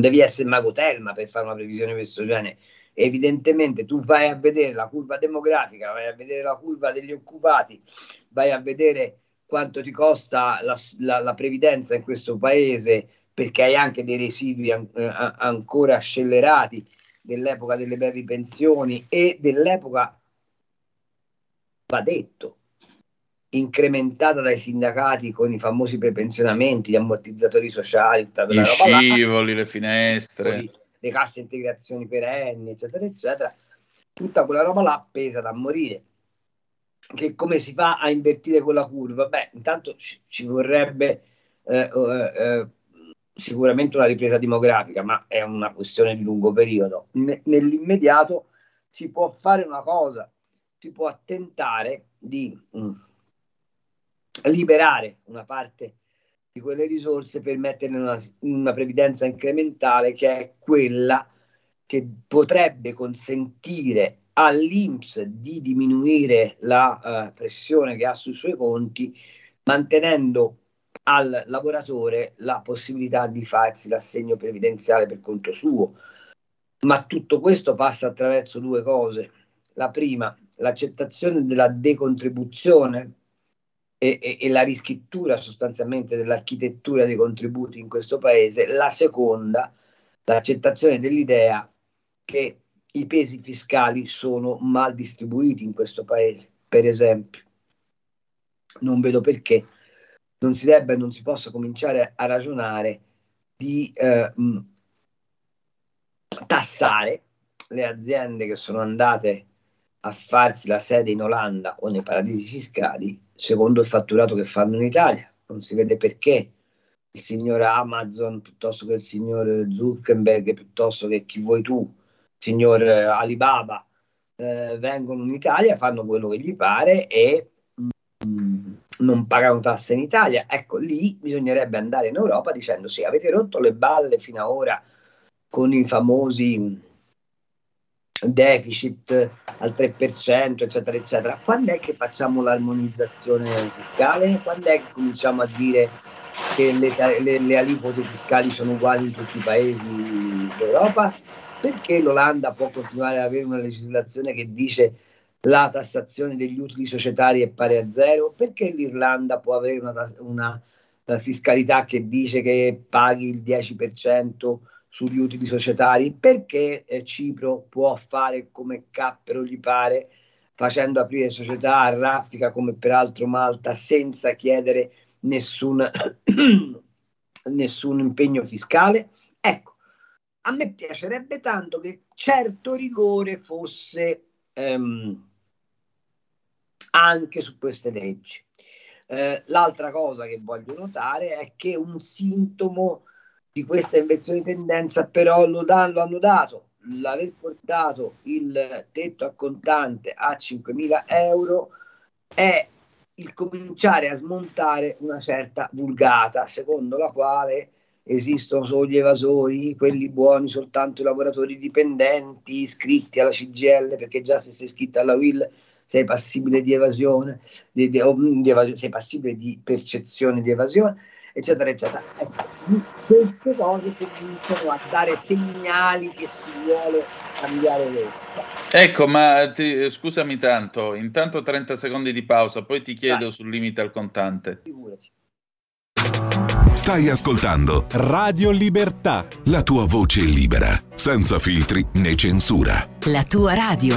devi essere Mago Telma per fare una previsione di questo genere. Evidentemente tu vai a vedere la curva demografica, vai a vedere la curva degli occupati, vai a vedere quanto ti costa la previdenza in questo paese, perché hai anche dei residui ancora scellerati dell'epoca delle brevi pensioni e dell'epoca, va detto, incrementata dai sindacati con i famosi prepensionamenti, gli ammortizzatori sociali, gli scivoli, le finestre, le casse integrazioni perenni, eccetera eccetera. Tutta quella roba là pesa da morire. Che come si fa a invertire quella curva? Beh, intanto ci vorrebbe sicuramente una ripresa demografica, ma è una questione di lungo periodo. Nell'immediato si può fare una cosa: si può tentare di liberare una parte di quelle risorse per mettere una previdenza incrementale, che è quella che potrebbe consentire all'INPS di diminuire la pressione che ha sui suoi conti, mantenendo al lavoratore la possibilità di farsi l'assegno previdenziale per conto suo. Ma tutto questo passa attraverso 2 cose. La prima, l'accettazione della decontribuzione e la riscrittura sostanzialmente dell'architettura dei contributi in questo paese. La seconda, l'accettazione dell'idea che i pesi fiscali sono mal distribuiti in questo paese. Per esempio, non vedo perché non si debba e non si possa cominciare a ragionare di tassare le aziende che sono andate a farsi la sede in Olanda o nei paradisi fiscali, secondo il fatturato che fanno in Italia, non si vede perché il signor Amazon, piuttosto che il signor Zuckerberg, piuttosto che chi vuoi tu, signor Alibaba, vengono in Italia, fanno quello che gli pare e non pagano tasse in Italia. Ecco, lì bisognerebbe andare in Europa dicendo: sì, avete rotto le balle fino ad ora con i famosi deficit al 3%, eccetera, eccetera. Quando è che facciamo l'armonizzazione fiscale? Quando è che cominciamo a dire che le aliquote fiscali sono uguali in tutti i paesi d'Europa? Perché l'Olanda può continuare ad avere una legislazione che dice la tassazione degli utili societari è pari a zero? Perché l'Irlanda può avere una fiscalità che dice che paghi il 10% sugli utili societari? Perché Cipro può fare come cappero gli pare, facendo aprire società a raffica come peraltro Malta, senza chiedere nessun impegno fiscale? Ecco, a me piacerebbe tanto che certo rigore fosse anche su queste leggi. L'altra cosa che voglio notare è che un sintomo di questa inversione di tendenza però lo hanno dato l'aver portato il tetto a contante a 5.000 euro è il cominciare a smontare una certa vulgata secondo la quale esistono solo gli evasori, quelli buoni, soltanto i lavoratori dipendenti iscritti alla CGIL, perché già se sei iscritto alla UIL sei passibile di evasione, sei passibile di percezione di evasione, eccetera, eccetera. Ecco, queste cose cominciano a dare segnali che si vuole cambiare l'epoca. Ecco, ma scusami tanto, intanto 30 secondi di pausa, poi ti chiedo sul limite al contante. Figurati. Stai ascoltando Radio Libertà, la tua voce libera, senza filtri né censura. La tua radio.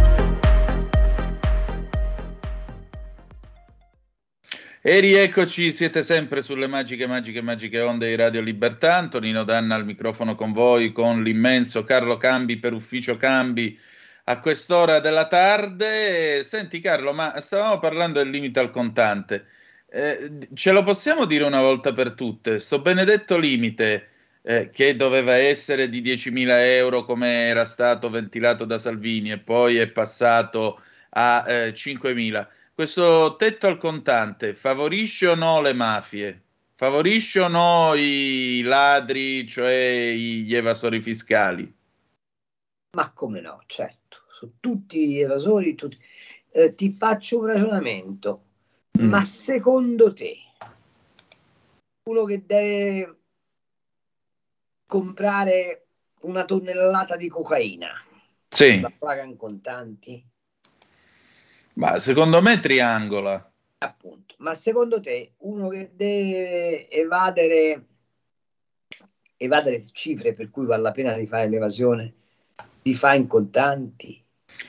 E rieccoci, siete sempre sulle magiche onde di Radio Libertà. Antonino Danna al microfono con voi, con l'immenso Carlo Cambi per Ufficio Cambi a quest'ora della tarde. Senti Carlo, ma stavamo parlando del limite al contante. Ce lo possiamo dire una volta per tutte, sto benedetto limite che doveva essere di 10.000 euro come era stato ventilato da Salvini e poi è passato a 5.000, questo tetto al contante favorisce o no le mafie? Favorisce o no i ladri, cioè gli evasori fiscali? Ma come no, certo, su tutti gli evasori, ti faccio un ragionamento. Ma secondo te uno che deve comprare una tonnellata di cocaina la paga in contanti? Ma secondo me triangola. Appunto, ma secondo te uno che deve evadere cifre per cui vale la pena di fare l'evasione li fa in contanti?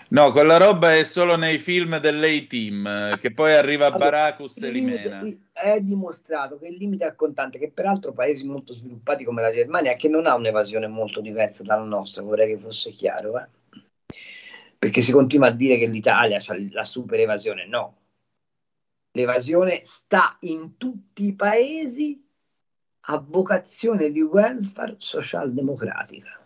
No, quella roba è solo nei film dell'A-Team, che poi arriva Baracus e li mena. È dimostrato che il limite al contante, che peraltro paesi molto sviluppati come la Germania, che non ha un'evasione molto diversa dalla nostra, vorrei che fosse chiaro, perché si continua a dire che l'Italia ha la super evasione. No, l'evasione sta in tutti i paesi a vocazione di welfare socialdemocratica,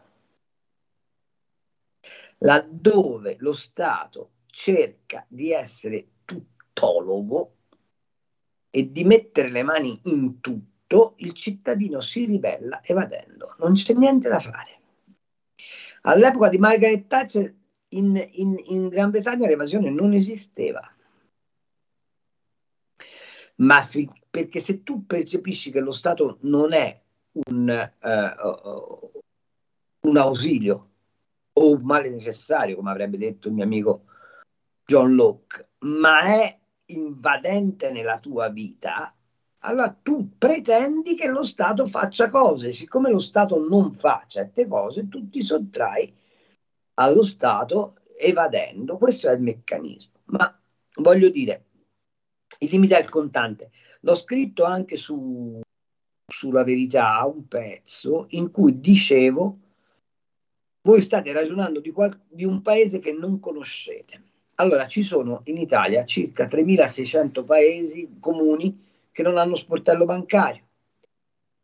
laddove lo Stato cerca di essere tuttologo e di mettere le mani in tutto, il cittadino si ribella evadendo, non c'è niente da fare. All'epoca di Margaret Thatcher in Gran Bretagna l'evasione non esisteva, ma perché se tu percepisci che lo Stato non è un ausilio o un male necessario, come avrebbe detto il mio amico John Locke, ma è invadente nella tua vita, allora tu pretendi che lo Stato faccia cose. Siccome lo Stato non fa certe cose, tu ti sottrai allo Stato evadendo. Questo è il meccanismo. Ma voglio dire, il limite al contante, l'ho scritto anche sulla Verità, un pezzo in cui dicevo: voi state ragionando di un paese che non conoscete. Allora, ci sono in Italia circa 3.600 paesi, comuni, che non hanno sportello bancario.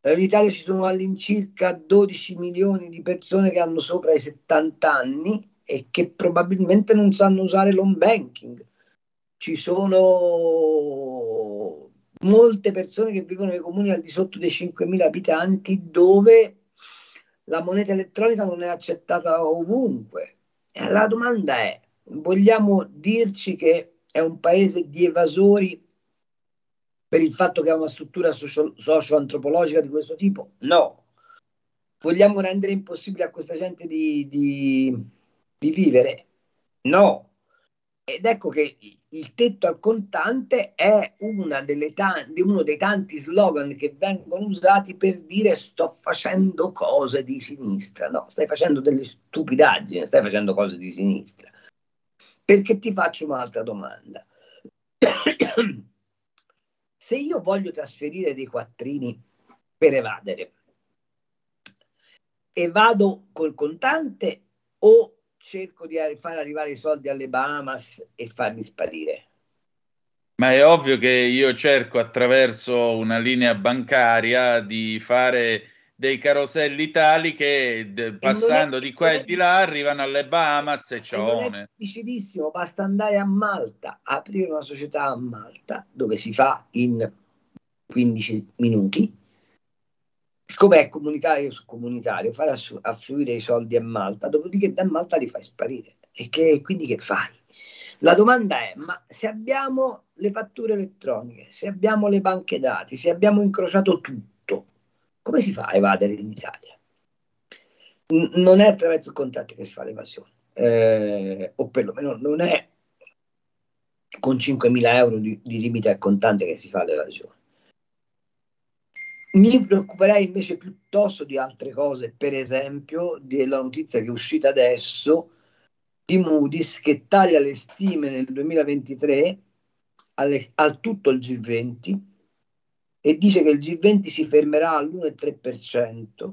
In Italia ci sono all'incirca 12 milioni di persone che hanno sopra i 70 anni e che probabilmente non sanno usare l'home banking. Ci sono molte persone che vivono nei comuni al di sotto dei 5.000 abitanti, dove la moneta elettronica non è accettata ovunque. E la domanda è: vogliamo dirci che è un paese di evasori per il fatto che ha una struttura socio-antropologica di questo tipo? No. Vogliamo rendere impossibile a questa gente di vivere? No. Ed ecco che il tetto al contante è uno dei tanti slogan che vengono usati per dire: sto facendo cose di sinistra. No, stai facendo delle stupidaggini, stai facendo cose di sinistra. Perché ti faccio un'altra domanda. Se io voglio trasferire dei quattrini per evadere, evado col contante o cerco di far arrivare i soldi alle Bahamas e farli sparire? Ma è ovvio che io cerco, attraverso una linea bancaria, di fare dei caroselli tali che passando di qua e di là arrivano alle Bahamas e ciao. È difficilissimo, basta andare a Malta, aprire una società a Malta, dove si fa in 15 minuti. Come è comunitario su comunitario, fare affluire i soldi a Malta, dopodiché da Malta li fai sparire. Quindi che fai? La domanda è: ma se abbiamo le fatture elettroniche, se abbiamo le banche dati, se abbiamo incrociato tutto, come si fa a evadere in Italia? Non è attraverso il contante che si fa l'evasione, o perlomeno non è con 5.000 euro di limite al contante che si fa l'evasione. Mi preoccuperei invece piuttosto di altre cose, per esempio della notizia che è uscita adesso di Moody's, che taglia le stime nel 2023 al tutto il G20, e dice che il G20 si fermerà all'1,3%.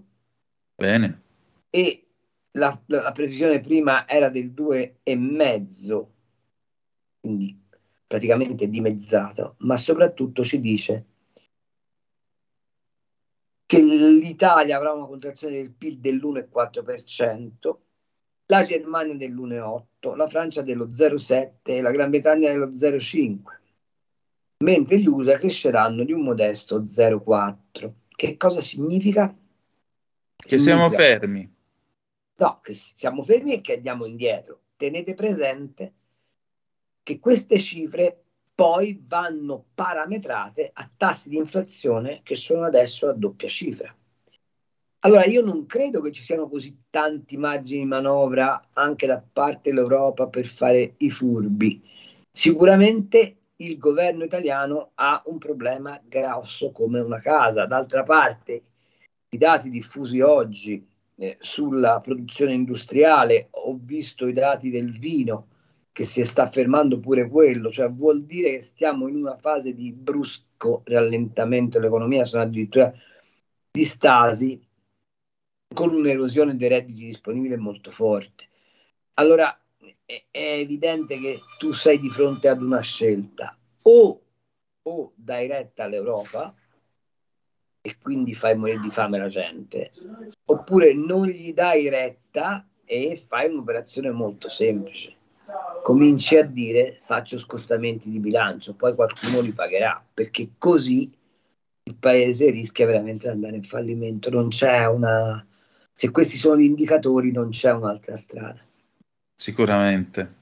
Bene. E la previsione prima era del 2,5%, quindi praticamente dimezzato, ma soprattutto ci dice che l'Italia avrà una contrazione del PIL dell'1,4%, la Germania dell'1,8%, la Francia dello 0,7% e la Gran Bretagna dello 0,5%. Mentre gli USA cresceranno di un modesto 0,4%. Che cosa significa? Che siamo fermi. No, che siamo fermi e che andiamo indietro. Tenete presente che queste cifre poi vanno parametrate a tassi di inflazione che sono adesso a doppia cifra. Allora, io non credo che ci siano così tanti margini di manovra anche da parte dell'Europa per fare i furbi. Sicuramente il governo italiano ha un problema grosso come una casa. D'altra parte, i dati diffusi oggi sulla produzione industriale, ho visto i dati del vino, che si sta fermando pure quello, cioè vuol dire che stiamo in una fase di brusco rallentamento dell'economia, sono addirittura di stasi, con un'erosione dei redditi disponibili molto forte. Allora, è evidente che tu sei di fronte ad una scelta: o dai retta all'Europa e quindi fai morire di fame la gente, oppure non gli dai retta e fai un'operazione molto semplice: cominci a dire faccio scostamenti di bilancio, poi qualcuno li pagherà, perché così il paese rischia veramente di andare in fallimento. Non c'è una, se questi sono gli indicatori, non c'è un'altra strada. Sicuramente.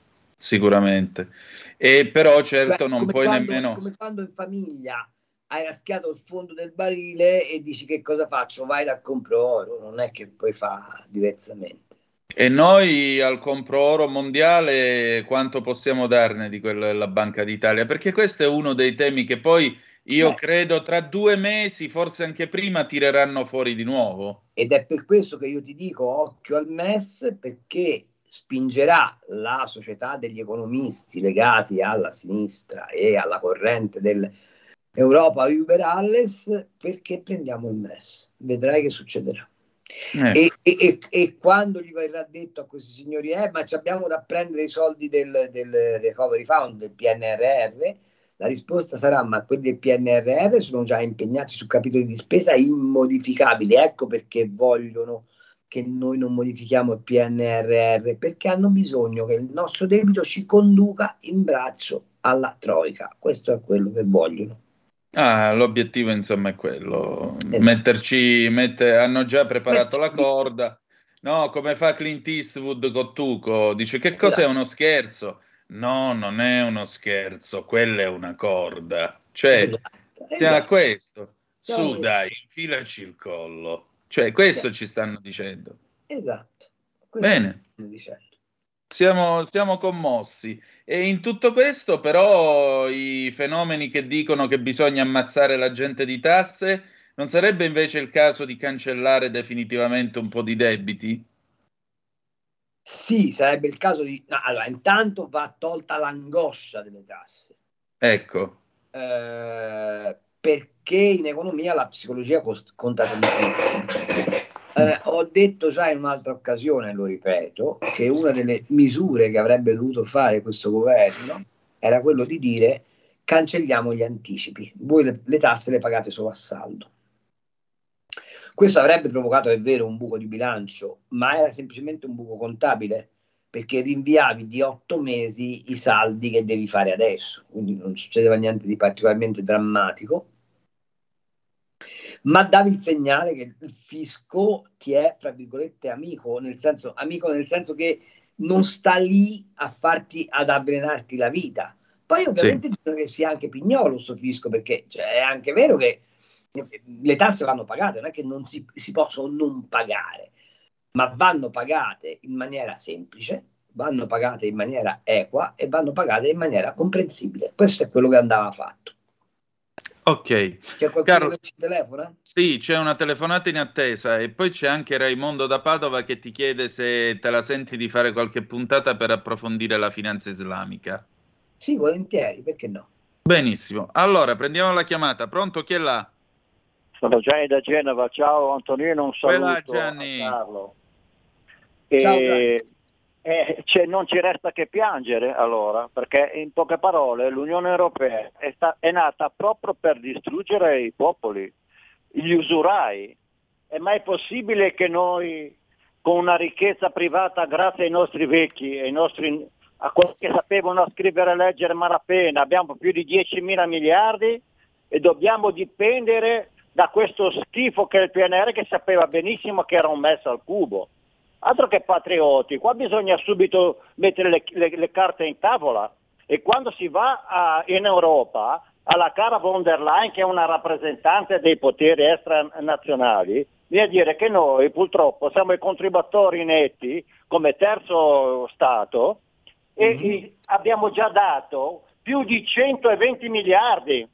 E però certo, cioè, non puoi nemmeno... Come quando in famiglia hai raschiato il fondo del barile e dici che cosa faccio? Vai là, compro oro. Non è che puoi fare diversamente. E noi al comprooro mondiale quanto possiamo darne di quello della Banca d'Italia? Perché questo è uno dei temi che poi io credo tra 2 mesi, forse anche prima, tireranno fuori di nuovo. Ed è per questo che io ti dico occhio al MES, perché spingerà la società degli economisti legati alla sinistra e alla corrente dell'Europa Uber alles, perché prendiamo il MES. Vedrai che succederà. E quando gli verrà detto a questi signori ma ci abbiamo da prendere i soldi del Recovery Fund, del PNRR, la risposta sarà: ma quelli del PNRR sono già impegnati su capitoli di spesa immodificabili. Ecco perché vogliono che noi non modifichiamo il PNRR, perché hanno bisogno che il nostro debito ci conduca in braccio alla Troica. Questo è quello che vogliono. L'obiettivo insomma è quello, hanno già preparato la corda, no? Come fa Clint Eastwood con Tuco, dice: che cos'è uno scherzo? No, non è uno scherzo, quella è una corda, cioè esatto. Questo, su dai, infilaci il collo. Cioè, questo ci stanno dicendo. Esatto. Bene. Siamo commossi. E in tutto questo, però, i fenomeni che dicono che bisogna ammazzare la gente di tasse, non sarebbe invece il caso di cancellare definitivamente un po' di debiti? Sì, sarebbe il caso di... No, allora, intanto va tolta l'angoscia delle tasse. Ecco. Perché in economia la psicologia conta tantissimo. Ho detto già in un'altra occasione, lo ripeto, che una delle misure che avrebbe dovuto fare questo governo era quello di dire: cancelliamo gli anticipi, voi le tasse le pagate solo a saldo. Questo avrebbe provocato, è vero, un buco di bilancio, ma era semplicemente un buco contabile, perché rinviavi di 8 mesi i saldi che devi fare adesso, quindi non succedeva niente di particolarmente drammatico, ma davi il segnale che il fisco ti è, fra virgolette, amico nel senso che non sta lì a farti, ad avvelenarti la vita. Poi ovviamente dicono che sia anche pignolo questo fisco, perché è anche vero che le tasse vanno pagate, non è che non si possono non pagare, ma vanno pagate in maniera semplice, vanno pagate in maniera equa e vanno pagate in maniera comprensibile. Questo è quello che andava fatto. Ok. C'è qualcuno che ci telefona? Sì, c'è una telefonata in attesa e poi c'è anche Raimondo da Padova che ti chiede se te la senti di fare qualche puntata per approfondire la finanza islamica. Sì, volentieri, perché no? Benissimo. Allora, prendiamo la chiamata. Pronto, chi è là? Sono Gianni da Genova. Ciao Antonino, un saluto là, Gianni. A Carlo. Ciao, non ci resta che piangere allora, perché in poche parole l'Unione Europea è nata proprio per distruggere i popoli, gli usurai. È mai possibile che noi, con una ricchezza privata grazie ai nostri vecchi, a quelli che sapevano scrivere e leggere malapena, abbiamo più di 10.000 miliardi e dobbiamo dipendere da questo schifo che è il PNR, che sapeva benissimo che era un messo al cubo? Altro che patrioti, qua bisogna subito mettere le carte in tavola, e quando si va in Europa alla cara von der Leyen, che è una rappresentante dei poteri estranazionali, viene a dire che noi purtroppo siamo i contributori netti come terzo Stato e abbiamo già dato più di 120 miliardi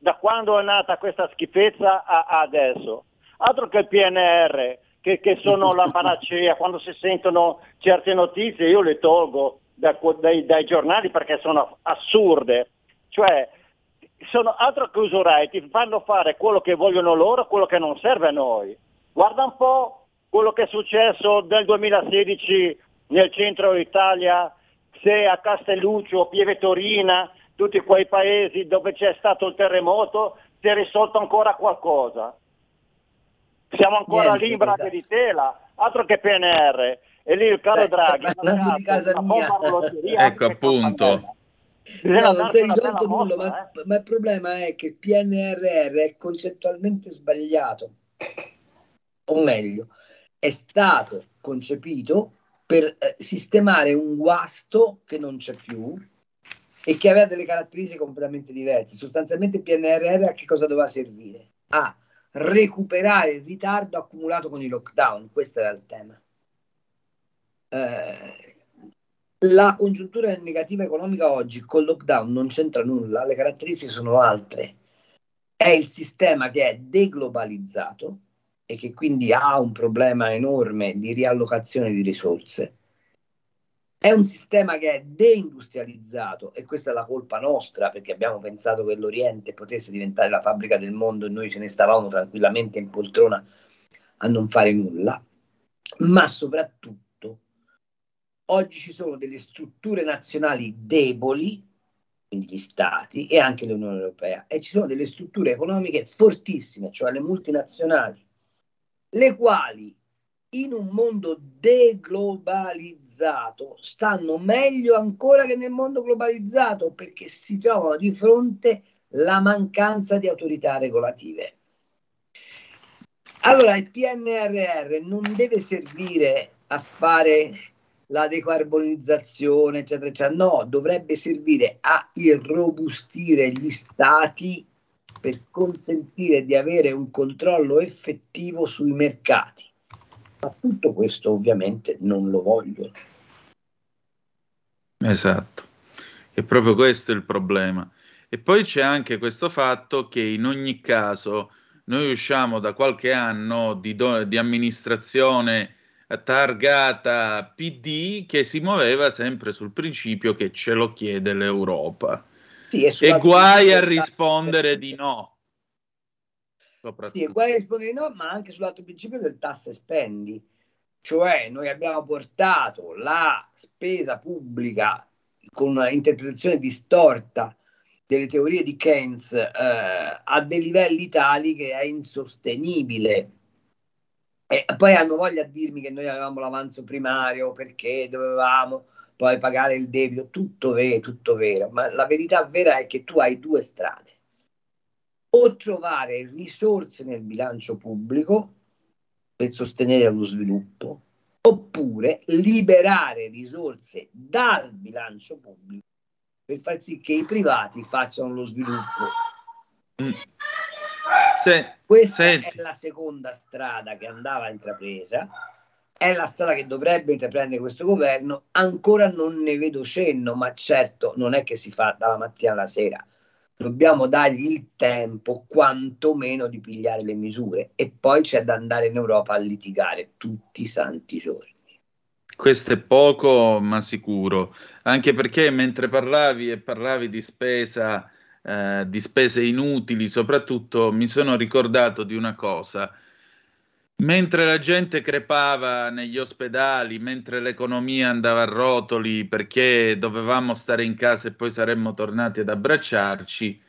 da quando è nata questa schifezza a adesso. Altro che il PNR, che sono la panacea. Quando si sentono certe notizie io le tolgo dai giornali perché sono assurde, cioè sono altro che usurai, ti fanno fare quello che vogliono loro, quello che non serve a noi. Guarda un po' quello che è successo nel 2016 nel centro Italia, se a Castelluccio, Pieve Torina, tutti quei paesi dove c'è stato il terremoto, si è risolto ancora qualcosa? Siamo ancora lì in brache di tela, altro che PNR. E lì il caro Draghi di casa mia. Ecco appunto. No, non si è risolto nulla, ma il problema è che il PNRR è concettualmente sbagliato, o meglio, è stato concepito per sistemare un guasto che non c'è più e che aveva delle caratteristiche completamente diverse. Sostanzialmente il PNRR a che cosa doveva servire? A recuperare il ritardo accumulato con i lockdown, questo era il tema. La congiuntura negativa economica oggi col lockdown non c'entra nulla, le caratteristiche sono altre. È il sistema che è deglobalizzato e che quindi ha un problema enorme di riallocazione di risorse. È un sistema che è deindustrializzato e questa è la colpa nostra, perché abbiamo pensato che l'Oriente potesse diventare la fabbrica del mondo e noi ce ne stavamo tranquillamente in poltrona a non fare nulla. Ma soprattutto oggi ci sono delle strutture nazionali deboli, quindi gli stati e anche l'Unione Europea, e ci sono delle strutture economiche fortissime, cioè le multinazionali, le quali in un mondo deglobalizzato stanno meglio ancora che nel mondo globalizzato, perché si trovano di fronte alla mancanza di autorità regolative. Allora il PNRR non deve servire a fare la decarbonizzazione, eccetera, eccetera. No, dovrebbe servire a irrobustire gli stati per consentire di avere un controllo effettivo sui mercati. Ma tutto questo ovviamente non lo vogliono. Esatto, è proprio questo il problema. E poi c'è anche questo fatto che in ogni caso noi usciamo da qualche anno di amministrazione targata PD che si muoveva sempre sul principio che ce lo chiede l'Europa. Sì, e guai a rispondere di no. Sì, guai a rispondere di no, ma anche sull'altro principio del tassa e spendi, cioè noi abbiamo portato la spesa pubblica con una interpretazione distorta delle teorie di Keynes a dei livelli tali che è insostenibile. E poi hanno voglia a dirmi che noi avevamo l'avanzo primario perché dovevamo poi pagare il debito, tutto vero, ma la verità vera è che tu hai due strade: o trovare risorse nel bilancio pubblico per sostenere lo sviluppo, oppure liberare risorse dal bilancio pubblico per far sì che i privati facciano lo sviluppo. Questa è la seconda strada che andava intrapresa, è la strada che dovrebbe intraprendere questo governo. Ancora non ne vedo cenno, ma certo non è che si fa dalla mattina alla sera, dobbiamo dargli il tempo quantomeno di pigliare le misure, e poi c'è da andare in Europa a litigare tutti i santi giorni. Questo è poco ma sicuro, anche perché mentre parlavi di spesa, di spese inutili soprattutto, mi sono ricordato di una cosa: mentre la gente crepava negli ospedali, mentre l'economia andava a rotoli perché dovevamo stare in casa e poi saremmo tornati ad abbracciarci,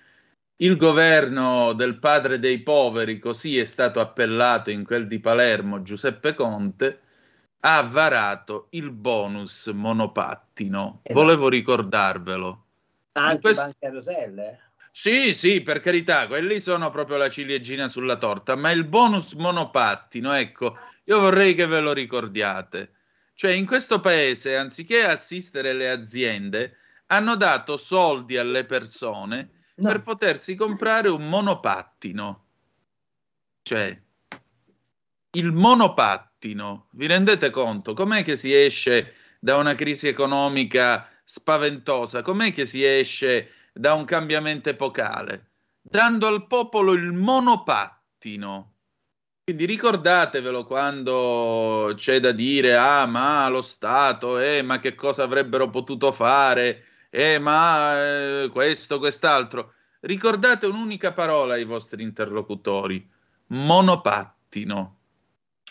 il governo del padre dei poveri, così è stato appellato in quel di Palermo, Giuseppe Conte, ha varato il bonus monopattino. Esatto. Volevo ricordarvelo. Anche banche a rotelle? Sì, per carità, quelli sono proprio la ciliegina sulla torta, ma il bonus monopattino, ecco, io vorrei che ve lo ricordiate. Cioè, in questo paese, anziché assistere le aziende, hanno dato soldi alle persone per potersi comprare un monopattino. Cioè, il monopattino, vi rendete conto? Com'è che si esce da una crisi economica spaventosa? Com'è che si esce da un cambiamento epocale? Dando al popolo il monopattino. Quindi ricordatevelo quando c'è da dire: ah, ma lo Stato, ma che cosa avrebbero potuto fare, ma questo, quest'altro. Ricordate un'unica parola ai vostri interlocutori: monopattino,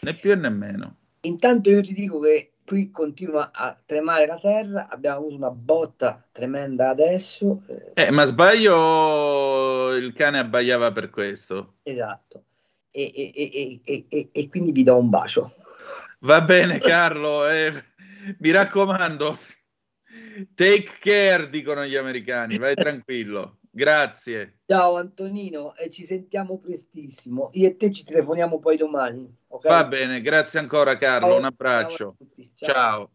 né più né meno. Intanto io ti dico che qui continua a tremare la terra, abbiamo avuto una botta tremenda adesso. Ma sbaglio, il cane abbaiava per questo. Esatto, e quindi vi do un bacio. Va bene Carlo, mi raccomando, take care, dicono gli americani, vai tranquillo. Grazie. Ciao Antonino, e ci sentiamo prestissimo. Io e te ci telefoniamo poi domani. Okay? Va bene, grazie ancora Carlo, ciao, un abbraccio. Ciao.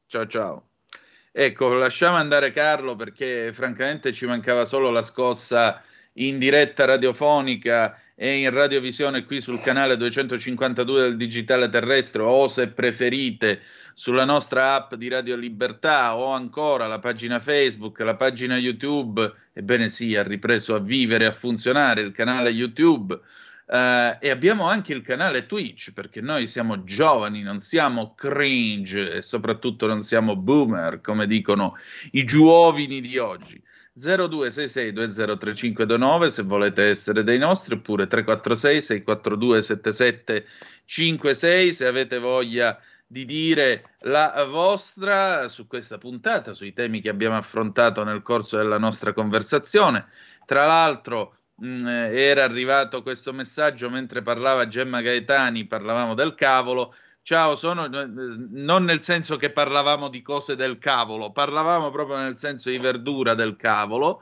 Ecco, lasciamo andare Carlo perché francamente ci mancava solo la scossa in diretta radiofonica è in radiovisione qui sul canale 252 del Digitale Terrestre, o se preferite sulla nostra app di Radio Libertà, o ancora la pagina Facebook, la pagina YouTube. Ebbene sì, ha ripreso a vivere, a funzionare il canale YouTube. E abbiamo anche il canale Twitch, perché noi siamo giovani, non siamo cringe e soprattutto non siamo boomer, come dicono i giuovini di oggi. 0266203529 se volete essere dei nostri, oppure 346 642 7756 se avete voglia di dire la vostra su questa puntata, sui temi che abbiamo affrontato nel corso della nostra conversazione. Tra l'altro era arrivato questo messaggio mentre parlava Gemma Gaetani, parlavamo del cavolo. Ciao, non nel senso che parlavamo di cose del cavolo, parlavamo proprio nel senso di verdura del cavolo.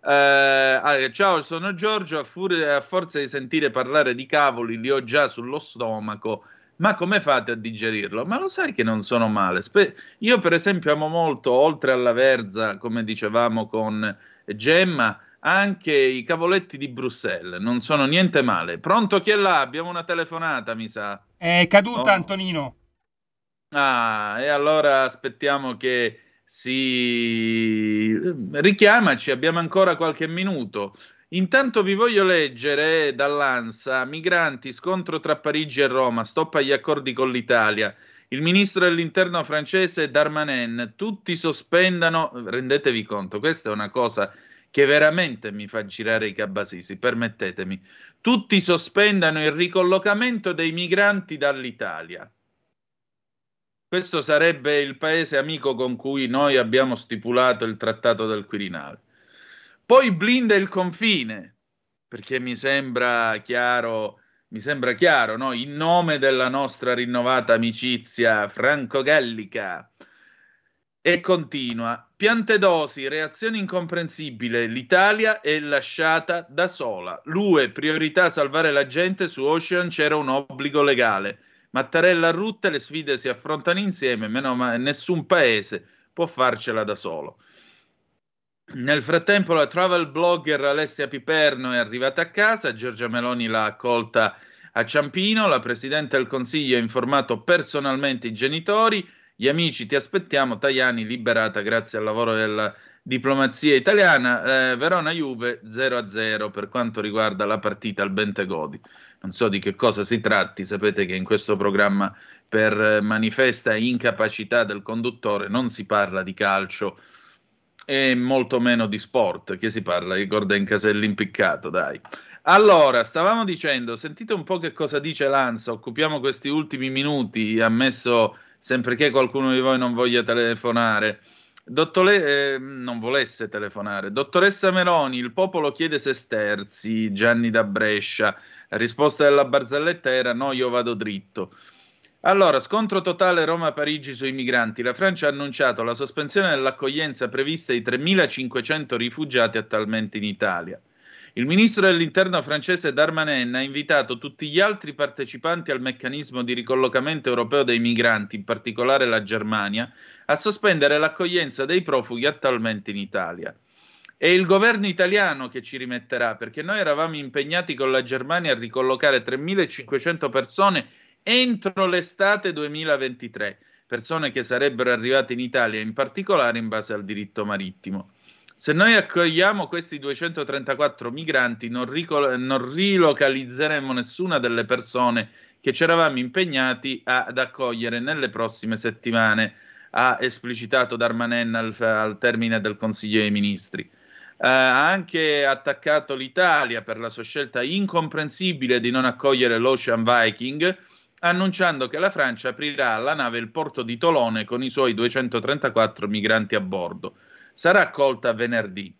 Ciao, sono Giorgio, a forza di sentire parlare di cavoli li ho già sullo stomaco, ma come fate a digerirlo? Ma lo sai che non sono male? Io per esempio amo molto, oltre alla verza, come dicevamo con Gemma, anche i cavoletti di Bruxelles, non sono niente male. Pronto, chi è là? Abbiamo una telefonata, mi sa. È caduta, oh. Antonino. Ah, e allora aspettiamo che si richiamaci, abbiamo ancora qualche minuto. Intanto vi voglio leggere dall'ANSA: migranti, scontro tra Parigi e Roma, stop agli accordi con l'Italia. Il ministro dell'interno francese Darmanin, tutti sospendano, rendetevi conto, questa è una cosa che veramente mi fa girare i cabasisi, permettetemi, tutti sospendano il ricollocamento dei migranti dall'Italia. Questo sarebbe il paese amico con cui noi abbiamo stipulato il trattato del Quirinale. Poi blinda il confine, perché mi sembra chiaro, no? In nome della nostra rinnovata amicizia franco-gallica. E continua: Piantedosi, reazione incomprensibile, l'Italia è lasciata da sola, l'UE priorità salvare la gente, su Ocean c'era un obbligo legale, Mattarella Rutte, le sfide si affrontano insieme, nessun paese può farcela da solo. Nel frattempo la travel blogger Alessia Piperno è arrivata a casa, Giorgia Meloni l'ha accolta a Ciampino, la Presidente del Consiglio ha informato personalmente i genitori. Gli amici ti aspettiamo, Tajani liberata grazie al lavoro della diplomazia italiana. Verona-Juve 0-0 per quanto riguarda la partita al Bentegodi. Non so di che cosa si tratti, sapete che in questo programma per manifesta incapacità del conduttore non si parla di calcio e molto meno di sport, che si parla di corda in casello impiccato, dai. Allora, stavamo dicendo, sentite un po' che cosa dice l'ANSA, occupiamo questi ultimi minuti, ammesso sempre che qualcuno di voi non voglia telefonare. Non volesse telefonare. Dottoressa Meloni, il popolo chiede sesterzi, Gianni da Brescia. La risposta della Barzelletta era: no, io vado dritto. Allora, scontro totale Roma-Parigi sui migranti. La Francia ha annunciato la sospensione dell'accoglienza prevista ai 3.500 rifugiati attualmente in Italia. Il ministro dell'interno francese Darmanin ha invitato tutti gli altri partecipanti al meccanismo di ricollocamento europeo dei migranti, in particolare la Germania, a sospendere l'accoglienza dei profughi attualmente in Italia. È il governo italiano che ci rimetterà, perché noi eravamo impegnati con la Germania a ricollocare 3.500 persone entro l'estate 2023, persone che sarebbero arrivate in Italia, in particolare in base al diritto marittimo. Se noi accogliamo questi 234 migranti non rilocalizzeremo nessuna delle persone che ci eravamo impegnati ad accogliere nelle prossime settimane, ha esplicitato Darmanin al termine del Consiglio dei Ministri. Ha anche attaccato l'Italia per la sua scelta incomprensibile di non accogliere l'Ocean Viking, annunciando che la Francia aprirà alla nave il porto di Tolone con i suoi 234 migranti a bordo. Sarà accolta venerdì.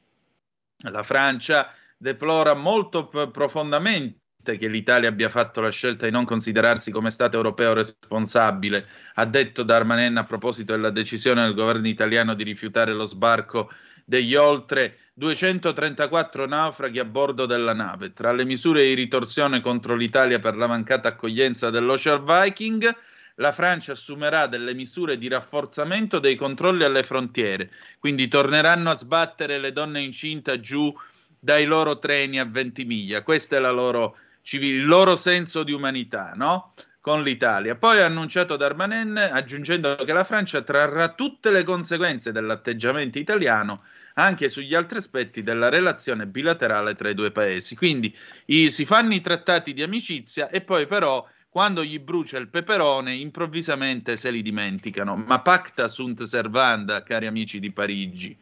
La Francia deplora molto profondamente che l'Italia abbia fatto la scelta di non considerarsi come Stato europeo responsabile, ha detto Darmanin a proposito della decisione del governo italiano di rifiutare lo sbarco degli oltre 234 naufraghi a bordo della nave. Tra le misure di ritorsione contro l'Italia per la mancata accoglienza dell'Ocean Viking, la Francia assumerà delle misure di rafforzamento dei controlli alle frontiere, quindi torneranno a sbattere le donne incinta giù dai loro treni a Ventimiglia. Questa è la loro civili, il loro senso di umanità, no? Con l'Italia. Poi ha annunciato Darmanin aggiungendo che la Francia trarrà tutte le conseguenze dell'atteggiamento italiano anche sugli altri aspetti della relazione bilaterale tra i due paesi. Quindi si fanno i trattati di amicizia e poi però quando gli brucia il peperone improvvisamente se li dimenticano. Ma pacta sunt servanda, cari amici di Parigi,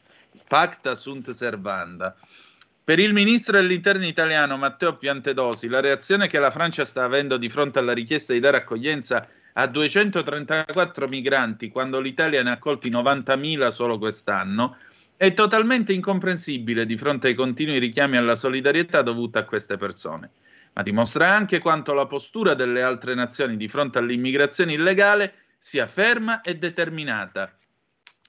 pacta sunt servanda. Per il ministro dell'interno italiano Matteo Piantedosi, la reazione che la Francia sta avendo di fronte alla richiesta di dare accoglienza a 234 migranti, quando l'Italia ne ha accolti 90.000 solo quest'anno, è totalmente incomprensibile di fronte ai continui richiami alla solidarietà dovuta a queste persone. Ma dimostra anche quanto la postura delle altre nazioni di fronte all'immigrazione illegale sia ferma e determinata.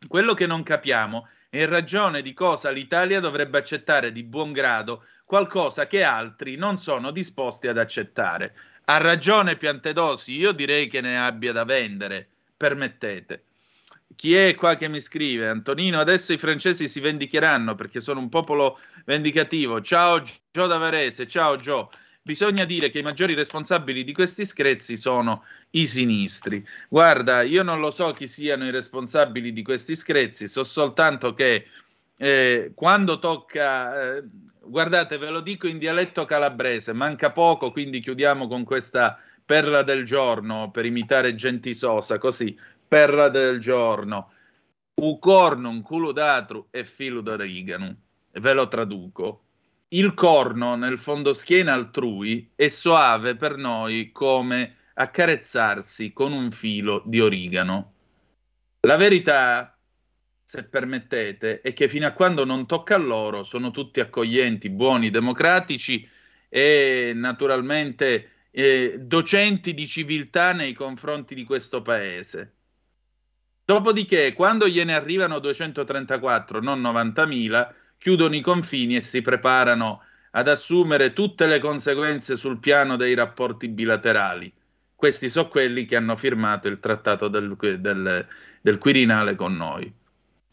Quello che non capiamo e in ragione di cosa l'Italia dovrebbe accettare di buon grado qualcosa che altri non sono disposti ad accettare. Ha ragione Piantedosi, io direi che ne abbia da vendere, permettete. Chi è qua che mi scrive? Antonino, adesso i francesi si vendicheranno perché sono un popolo vendicativo. Ciao Gio da Varese, ciao Gio. Bisogna dire che i maggiori responsabili di questi screzi sono i sinistri. Guarda, io non lo so chi siano i responsabili di questi screzi, so soltanto che quando tocca... guardate, ve lo dico in dialetto calabrese, manca poco, quindi chiudiamo con questa perla del giorno, per imitare Gentisosa, così, perla del giorno. U cornum culudatru e filudariganum. Ve lo traduco. Il corno nel fondoschiena altrui è soave per noi come accarezzarsi con un filo di origano. La verità, se permettete, è che fino a quando non tocca a loro sono tutti accoglienti, buoni, democratici e naturalmente docenti di civiltà nei confronti di questo paese. Dopodiché, quando gliene arrivano 234, non 90.000, chiudono i confini e si preparano ad assumere tutte le conseguenze sul piano dei rapporti bilaterali. Questi sono quelli che hanno firmato il trattato del Quirinale con noi.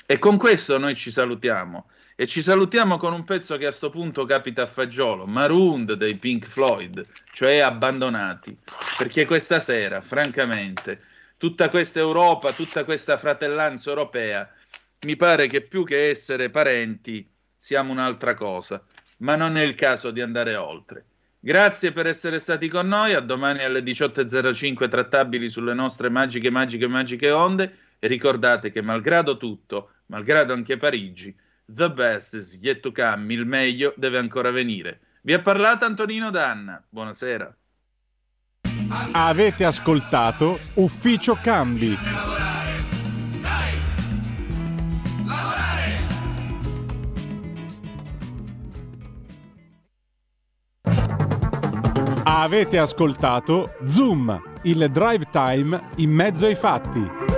E con questo noi ci salutiamo. E ci salutiamo con un pezzo che a sto punto capita a fagiolo, Marooned dei Pink Floyd, cioè Abbandonati. Perché questa sera, francamente, tutta questa Europa, tutta questa fratellanza europea, mi pare che più che essere parenti siamo un'altra cosa, ma non è il caso di andare oltre. Grazie per essere stati con noi, a domani alle 18.05 trattabili sulle nostre magiche onde, e ricordate che malgrado tutto, malgrado anche Parigi, the best is yet to come, il meglio deve ancora venire. Vi ha parlato Antonino Danna, buonasera. Avete ascoltato Ufficio Cambi. Avete ascoltato Zoom, il drive time in mezzo ai fatti.